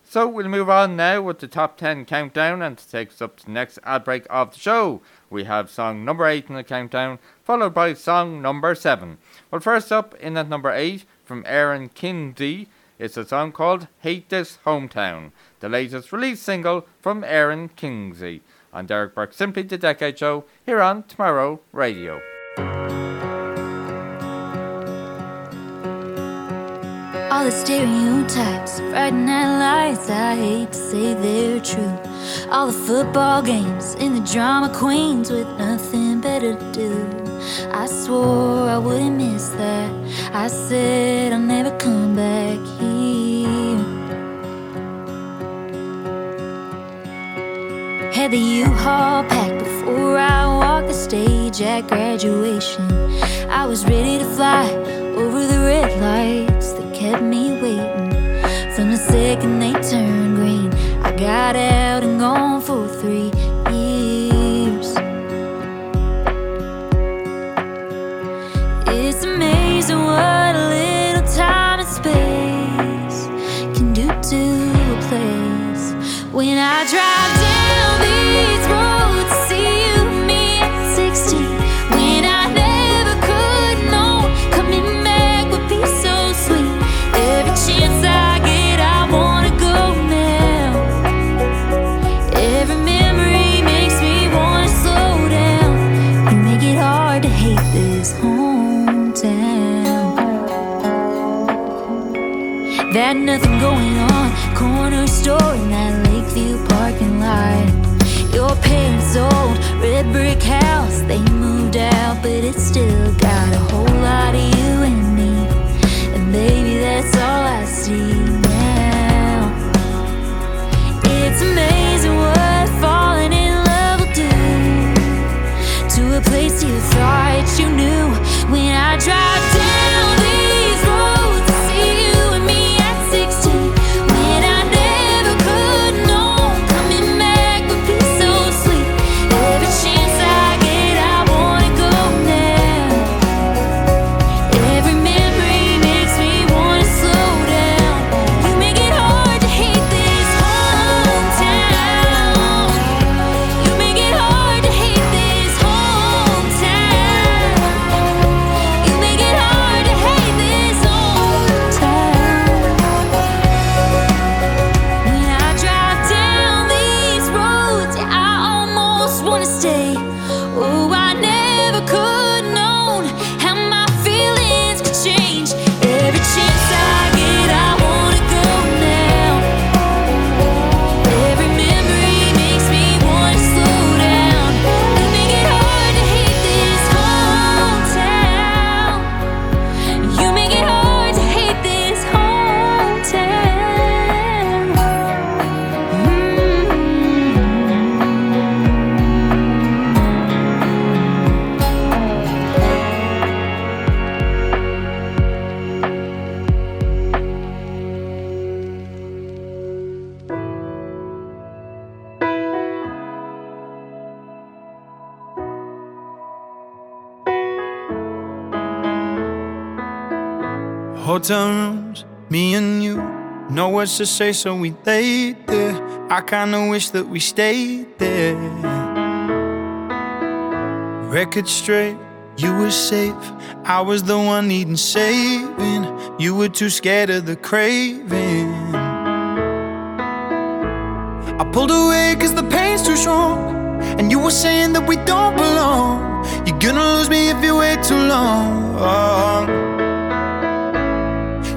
So we'll move on now with the Top 10 Countdown, and to take us up to the next ad break of the show, we have song number 8 in the countdown, followed by song number 7. Well, first up in at number 8 from Aaron Kingsley, it's a song called Hate This Hometown, the latest release single from Aaron Kingsley. On Derek Burke, Simply The Decade Show, here on Tomorrow Radio. All the stereotypes, Friday night lights, I hate to say they're true. All the football games in the drama queens with nothing better to do. I swore I wouldn't miss that. I said I'll never come back here. Had the U-Haul packed before I walked the stage at graduation. I was ready to fly over the red lights that kept me waiting. From the second they turned green, I got out and gone for 3 years. It's amazing what a little time and space can do to a place. When I drive down these roads, see you, me at 16, when I never could know, coming back would be so sweet. Every chance I get, I wanna go now. Every memory makes me wanna slow down. You make it hard to hate this home. That nothing going on, corner store in that Lakeview parking lot. Your parents' old red brick house, they moved out, but it's still got a whole lot of you and me. And baby, that's all I see. hotel rooms, me and you. Nowhere to say, so we laid there. I kinda wish that we stayed there. Record straight, you were safe. I was the one needing saving. You were too scared of the craving. I pulled away cause the pain's too strong, and you were saying that we don't belong. You're gonna lose me if you wait too long.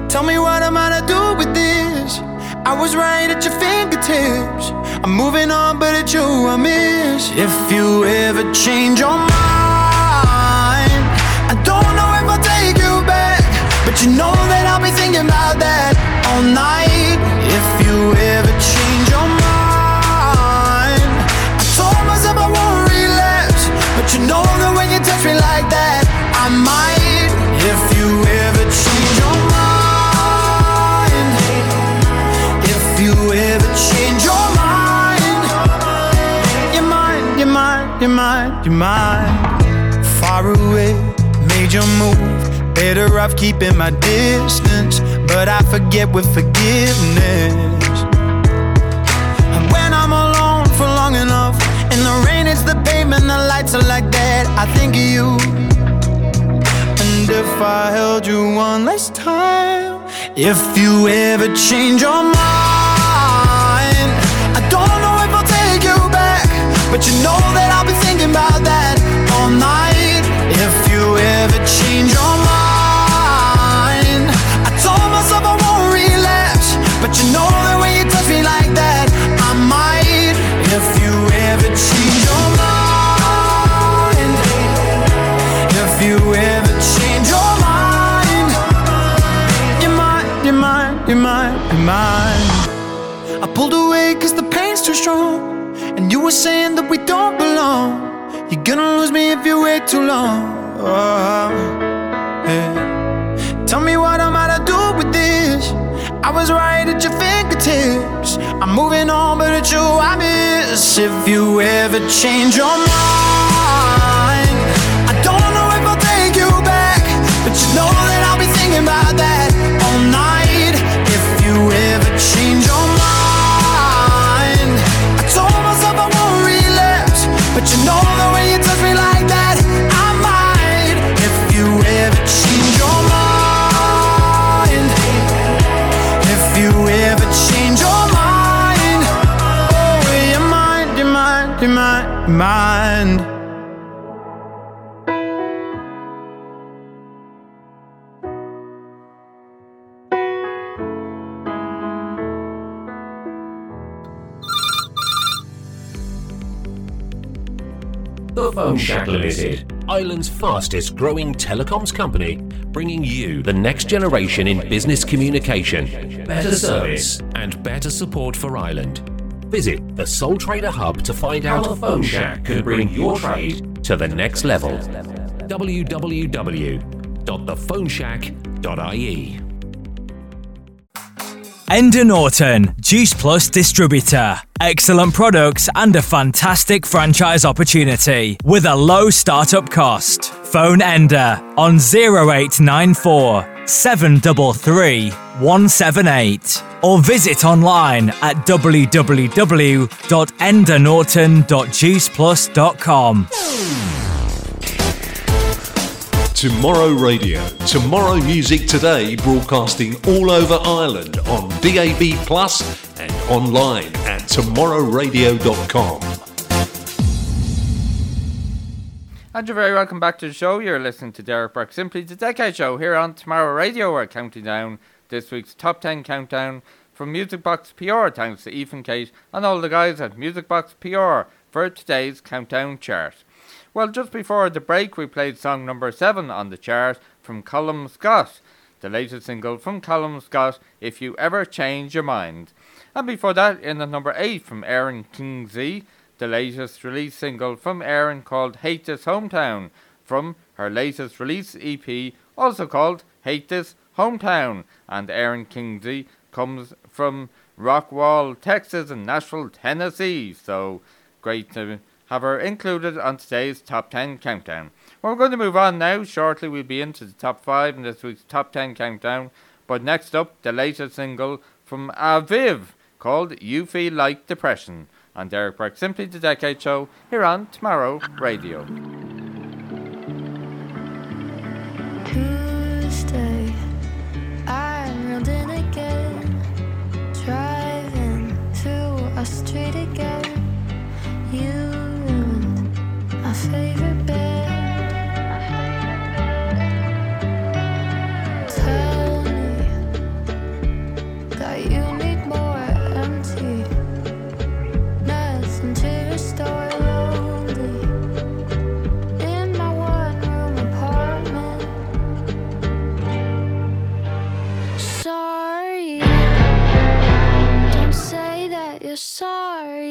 Tell me what I'm gonna do with this. I was right at your fingertips. I'm moving on, but it's you I miss. If you ever change your mind, I don't know if I'll take you back, but you know that I'll be thinking about that all night. If you ever change your mind, I told myself I won't relapse, but you know that when you touch me like that, I might. If you ever change your mind, you ever change your mind, your mind, your mind, your mind, your mind. Far away, made your move. Better off keeping my distance, but I forget with forgiveness. And when I'm alone for long enough, in the rain it's the pavement, the lights are like that, I think of you. And if I held you one last time, if you ever change your mind, but you know that I'll be thinking about that all night. If you ever change your mind, I told myself I won't relapse, but you know that when you touch me like that, I might. If you ever change your mind, if you ever change your mind, your mind, your mind, your mind, your mind. I pulled away cause the pain's too strong, and you were saying that we don't belong. You're gonna lose me if you wait too long. Yeah. Tell me what I'm gonna do with this. I was right at your fingertips. I'm moving on, but it's you I miss. If you ever change your mind, I don't know if I'll take you back, but you know that I'll be thinking about that all night. If you ever change your mind, but you know that when you touch me like that, I might. If you ever change your mind, if you ever change your mind, oh, your mind, your mind, your mind, your mind. Phone Shack Limited, Ireland's fastest growing telecoms company, bringing you the next generation in business communication, better service and better support for Ireland. Visit the Sole Trader Hub to find out how the Phone Shack could bring your trade to the next level. www.thephoneshack.ie. Enda Norton, Juice Plus distributor. Excellent products and a fantastic franchise opportunity with a low startup cost. Phone Enda on 0894 733 178 or visit online at www.endernorton.juiceplus.com. Tomorrow Radio. Tomorrow Music Today, broadcasting all over Ireland on DAB Plus and online at TomorrowRadio.com. And you're very welcome back to the show. You're listening to Derek Burke, Simply The Decade Show, here on Tomorrow Radio. We're counting down this week's Top 10 Countdown from Music Box PR, thanks to Ethan, Kate and all the guys at Music Box PR for today's Countdown chart. Well, just before the break, we played song number 7 on the chart from Colum Scott, the latest single from Colum Scott, If You Ever Change Your Mind. And before that, in at number 8 from Aaron Kingsley, the latest release single from Aaron called Hate This Hometown, from her latest release EP, also called Hate This Hometown. And Aaron Kingsley comes from Rockwall, Texas and Nashville, Tennessee. So great to have her included on today's Top 10 Countdown. Well, we're going to move on now. Shortly we'll be into the Top 5 in this week's Top 10 Countdown. But next up, the latest single from Aviv called You Feel Like Depression. On Derek Burke, Simply the Decade Show, here on Tomorrow Radio. Tuesday, I'm reeled in again, driving through our street again. You ruined my favorite bed. Tell me that you need more empty nothing to restore. You're sorry.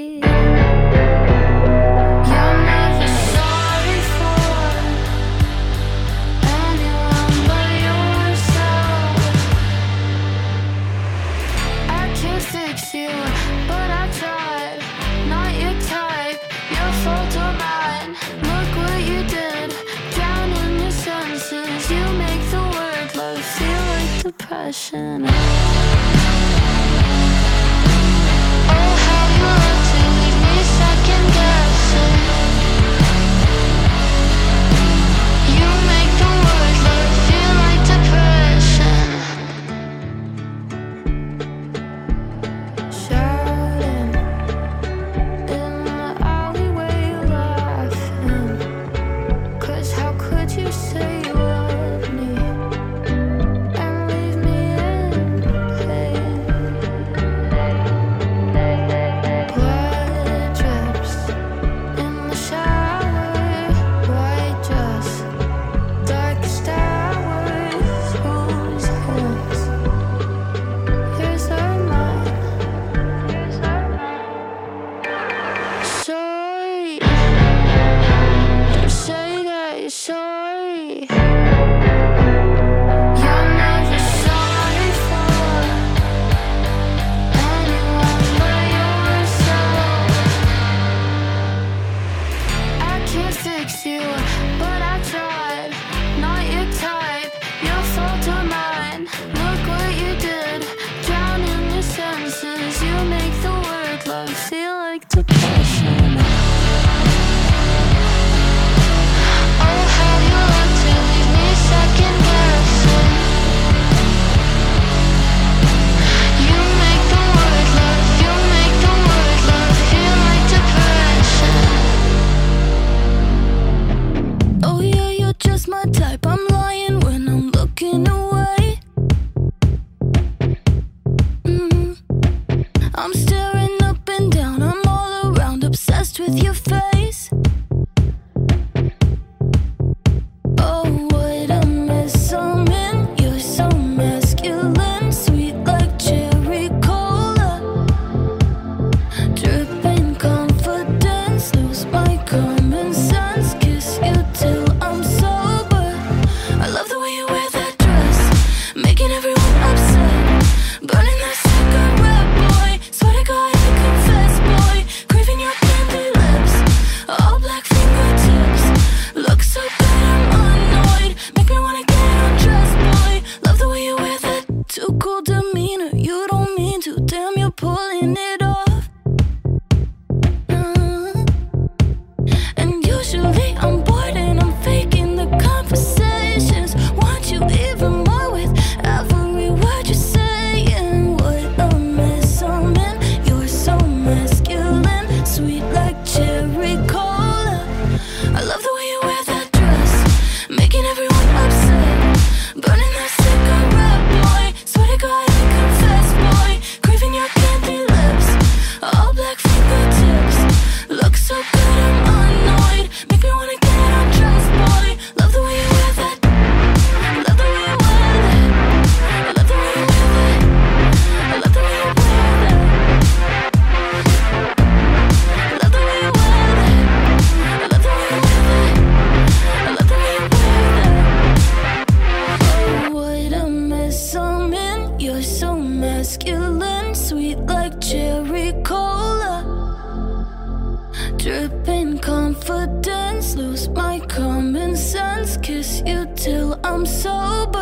Dripping confidence, lose my common sense. Kiss you till I'm sober.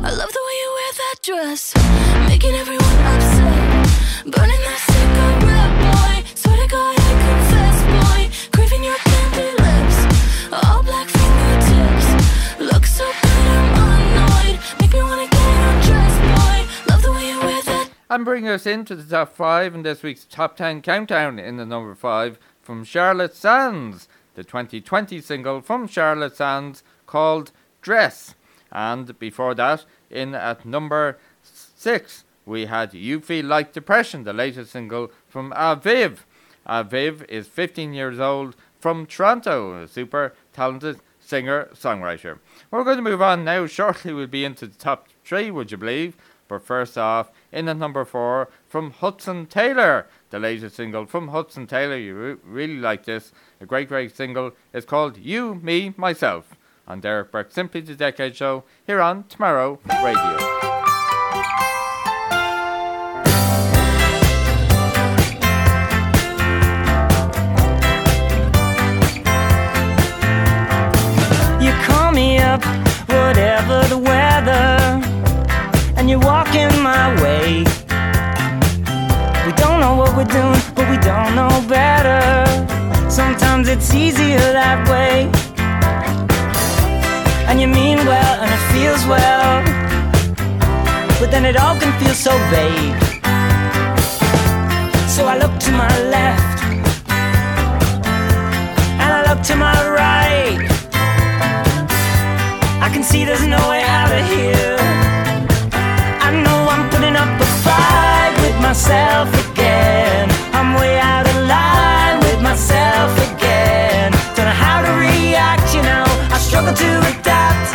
I love the way you wear that dress, making everyone upset. Burning that cigarette, boy. Swear to God, I confess, boy. Craving your candy lips, all black fingertips. Look so good, I'm annoyed. Make me wanna get undressed, boy. Love the way you wear that. I'm bringing us into the top 5 in this week's top 10 countdown. In the number 5, from Charlotte Sands, the 2020 single from Charlotte Sands called Dress. And before that, in at number 6, we had You Feel Like Depression, the latest single from Aviv. Aviv is 15 years old from Toronto, a super talented singer-songwriter. We're going to move on now. Shortly we'll be into the top 3, would you believe? But first off, in at number 4, from Hudson Taylor, the latest single from Hudson Taylor. You really like this. A great, great single. It's called You, Me, Myself. On Derek Burke, Simply the Decade Show, here on Tomorrow Radio. You call me up, whatever the weather, and you're walking my way. We don't know what we're doing, but we don't know better. Sometimes it's easier that way. And you mean well, and it feels well, but then it all can feel so vague. So I look to my left, and I look to my right. I can see there's no way out of here. I know I'm putting up a fight with myself again. I'm way out of line with myself again. Don't know how to react, you know. I struggle to adapt.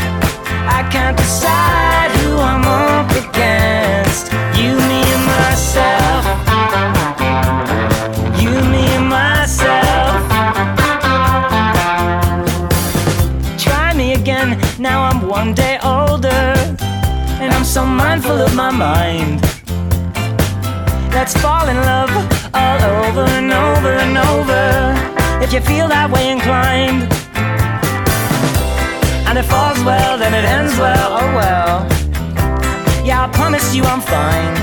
I can't decide who I'm up against. You, me, and myself. You, me, and myself. Try me again. Now I'm one day older, and I'm so mindful of my mind. Let's fall in love all over and over and over, if you feel that way inclined. And if all's well, then it ends well, oh well. Yeah, I promise you I'm fine.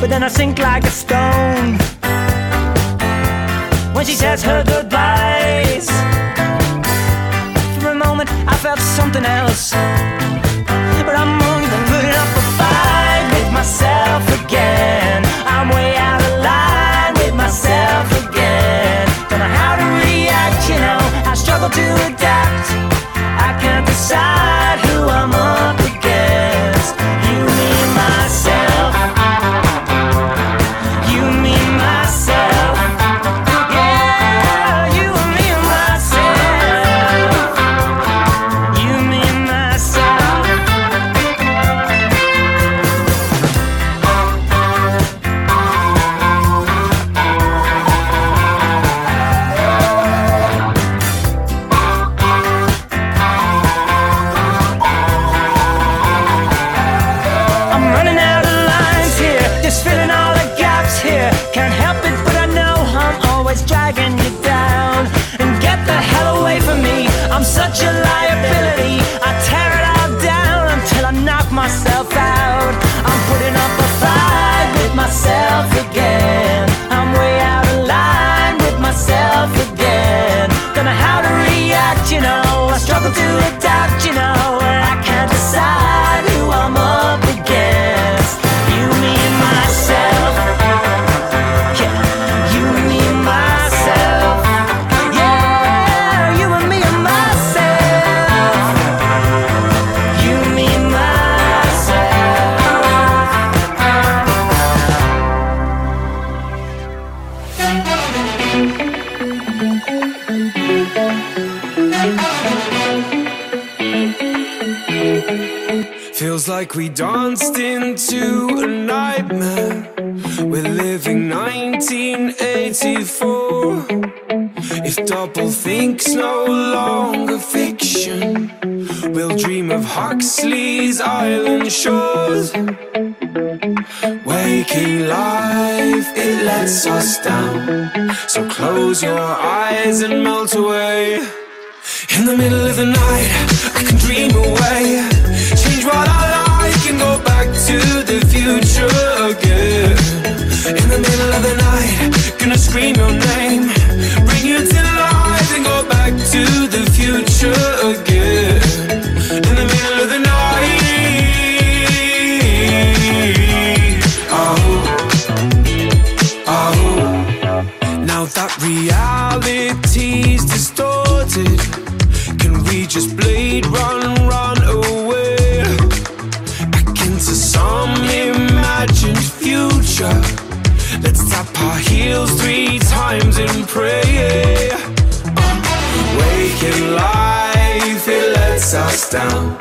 But then I sink like a stone when she says her goodbyes. For a moment I felt something else, but I'm only putting up a fight myself again. I'm way out of line with myself again. Don't know how to react, you know. I struggle to adapt. I can't decide who I'm up against. You, me, myself. You, me, myself. Yeah, you, me, myself. You, me, myself. I'm such a liability. I tear it all down until I knock myself out. I'm putting up a fight with myself again. I'm way out of line with myself again. Don't know how to react, you know. I struggle to adapt, you know. And I can't decide who I'm up against. You, me, and myself. Yeah. You, me, and myself. Feels like we danced into a nightmare. We're living 1984. If doublethink's no longer fiction, we'll dream of Huxley's island shores. Waking life, it lets us down. So close your eyes and melt away. In the middle of the night, I can dream away. Change what I like and go back to the future again. In the middle of the night, gonna scream your name. Bring you to life and go back to the future again. In the middle of the night. Oh, oh. Now that reality's distorted, just bleed, run away. Back into some imagined future. Let's tap our heels 3 times and pray. Waking life, it lets us down.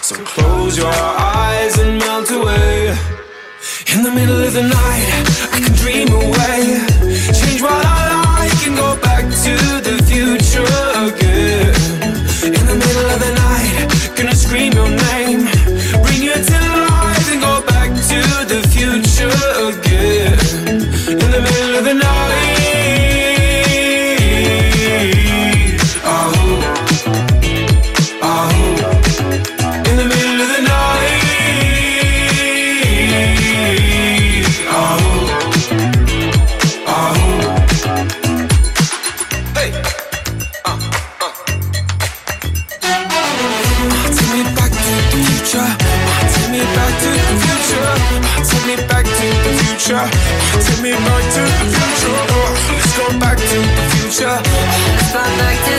So close your eyes and melt away. In the middle of the night, I can dream away. Change what I like and go back to the future again. In the middle of the night, gonna scream your name. Bring you to life and go back to the future again. In the middle of the night. Oh, oh. In the middle of the night. Oh, oh. Hey. Take me back to the future. Let's go back to the future. Let's go back to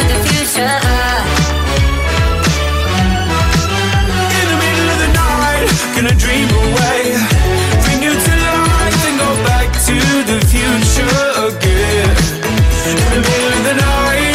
the future. In the middle of the night, gonna dream away. Bring you to life and go back to the future again. In the middle of the night.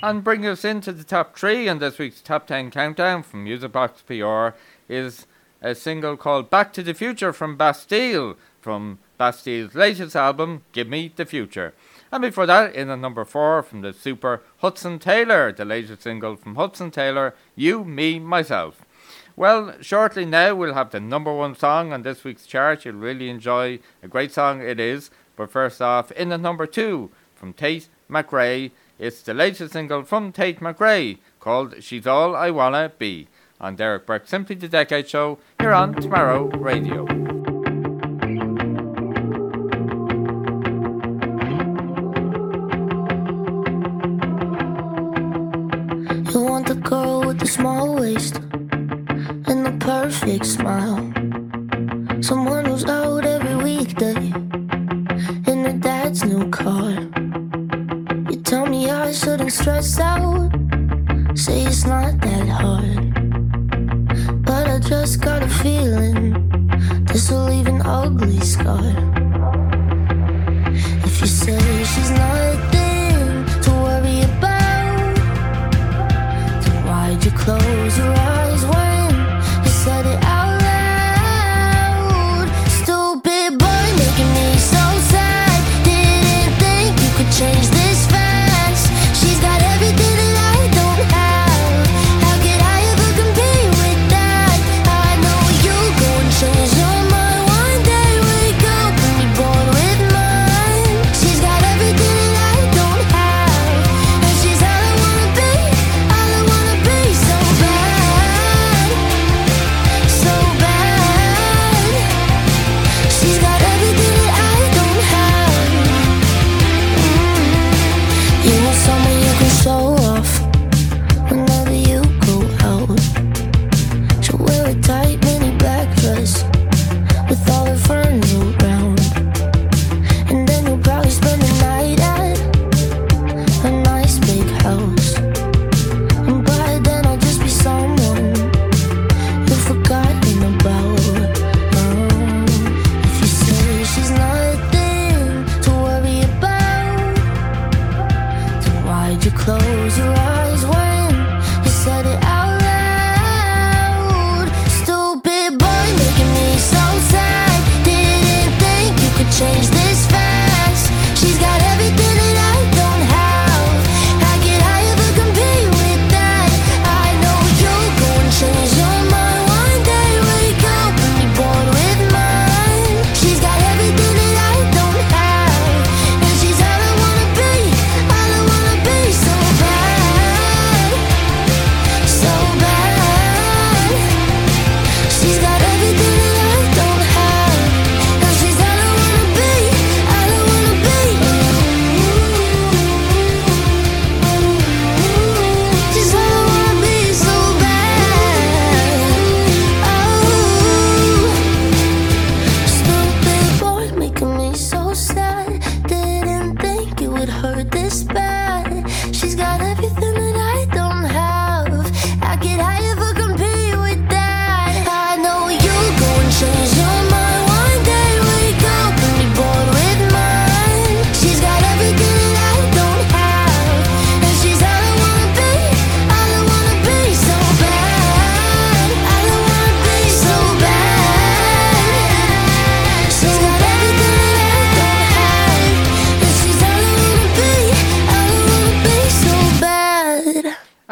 And bring us into the top 3 in this week's Top 10 Countdown from Music Box PR is a single called Back to the Future from Bastille, from Bastille's latest album, Give Me the Future. And before that, in at number 4 from the super Hudson Taylor, the latest single from Hudson Taylor, You, Me, Myself. Well, shortly now we'll have the number 1 song on this week's chart. You'll really enjoy a great song it is. But first off, in at number 2 from Tate McRae, it's the latest single from Tate McRae called She's All I Wanna Be on Derek Burke's Simply the Decade Show here on Tomorrow Radio. You want the girl with the small waist and the perfect smile. Someone who's out every weekday in her dad's new car. Tell me I shouldn't stress out. Say it's not that hard. But I just got a feeling this will leave an ugly scar. If you say she's nothing to worry about, then why'd you close your eyes when you said it out loud? Stupid boy making me so sad. Didn't think you could change this.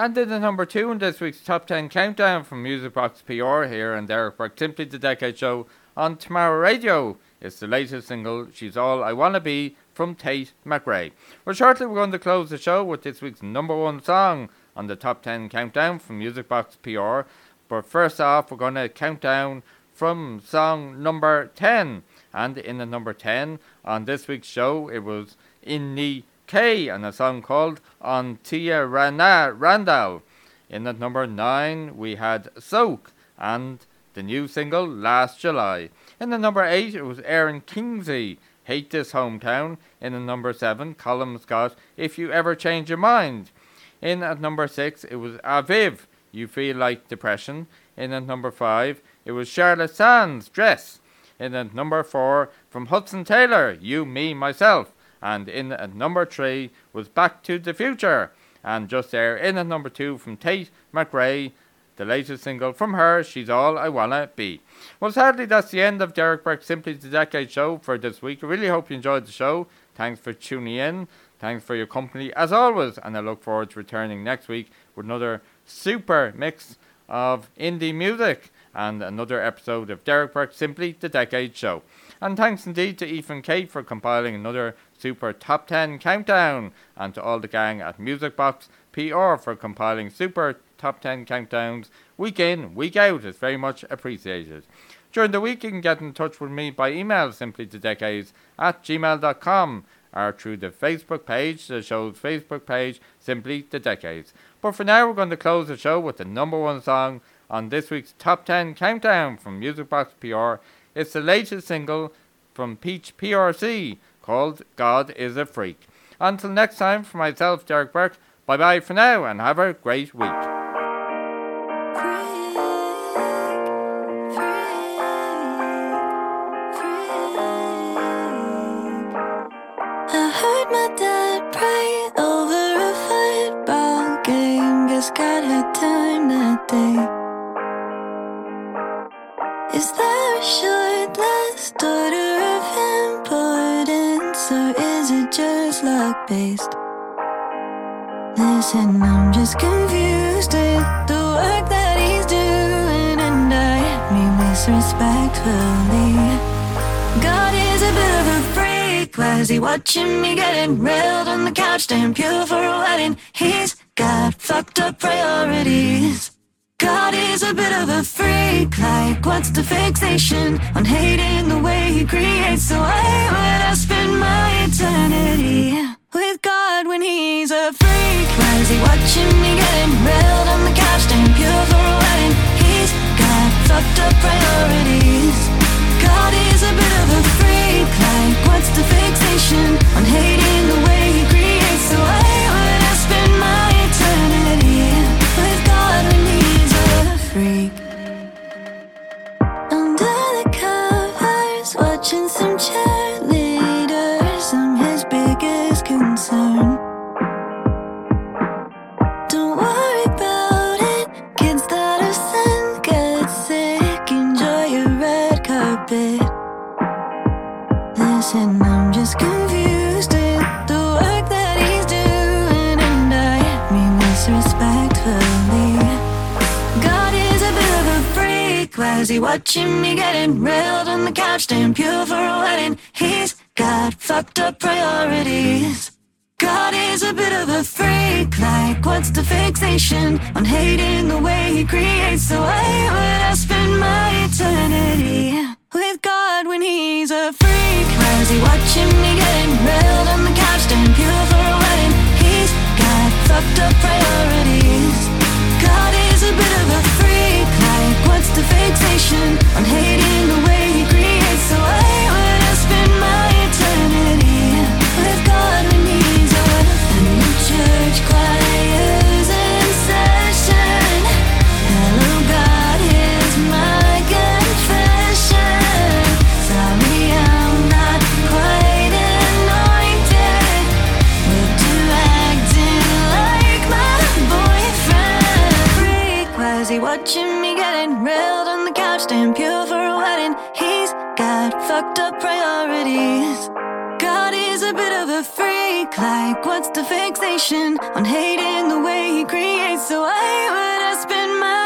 And then the number two in this week's Top 10 Countdown from Music Box PR here and Derek Burke, Simply The Decade Show on Tomorrow Radio. It's the latest single, She's All I Wanna Be, from Tate McRae. Well, shortly we're going to close the show with this week's number one song on the Top 10 Countdown from Music Box PR. But first off, we're going to count down from song number 10. And in the number 10 on this week's show, it was In the K and a song called An Tiarna Randall. In at number 9, we had Soak and the new single Last July. In the number 8, it was Aaron Kingsley, Hate This Hometown. In the number 7, Colin Scott, If You Ever Change Your Mind. In at number 6, it was Aviv, You Feel Like Depression. In at number 5, it was Charlotte Sands, Dress. In at number 4, from Hudson Taylor, You, Me, Myself. And in at number 3 was Back to the Future. And just there, in at number 2 from Tate McRae, the latest single from her, She's All I Wanna Be. Well, sadly, that's the end of Derek Burke's Simply the Decade Show for this week. I really hope you enjoyed the show. Thanks for tuning in. Thanks for your company, as always. And I look forward to returning next week with another super mix of indie music and another episode of Derek Burke's Simply the Decade Show. And thanks indeed to Ethan and Kate for compiling another super Top 10 Countdown, and to all the gang at Music Box PR for compiling super Top 10 Countdowns week in, week out. It's very much appreciated. During the week, you can get in touch with me by email, simplythedecades@gmail.com, or through the Facebook page, the show's Facebook page, Simply The Decades. But for now, we're going to close the show with the number one song on this week's Top 10 Countdown from Music Box PR. It's the latest single from Peach PRC, called God Is a Freak. Until next time, for myself, Derek Burke, bye bye for now and have a great week. Based. Listen, I'm just confused with the work that he's doing, and I mean this respectfully. God is a bit of a freak. Why is he watching me getting railed on the couch, staying pure for a wedding? He's got fucked up priorities. God is a bit of a freak. Like, what's the fixation on hating the way he creates? So why would I spend my eternity with God when he's a freak? Why is he watching me getting railed on the couch, staying pure for a wedding? He's got fucked up priorities. God is a bit of a freak. Like, what's the fixation on hating the way he creates? So why would I spend my eternity with God when he's a freak? Under the covers, watching some cheerleaders, I'm his biggest concern. Don't worry about it, kids that are sent get sick. Enjoy your red carpet. Listen, I'm just confused with the work that he's doing, and I mean this respectfully. God is a bit of a freak. Why is he watching me getting railed on the couch, staying pure for a wedding? He's got fucked up priorities. God is a bit of a freak. Like, what's the fixation on hating the way he creates? So why would I spend my eternity with God when he's a freak? Why is he watching me getting railed on the couch, staying pure for a wedding? He's got fucked up priorities. God is a bit of a freak. Like, what's the fixation on hating the way he creates? So why would I spend my eternity with God when he's a new church choir? Watching me getting railed on the couch, staying pure for a wedding. He's got fucked up priorities. God is a bit of a freak. fake like? What's the fixation on hating the way he creates? So why would I spend my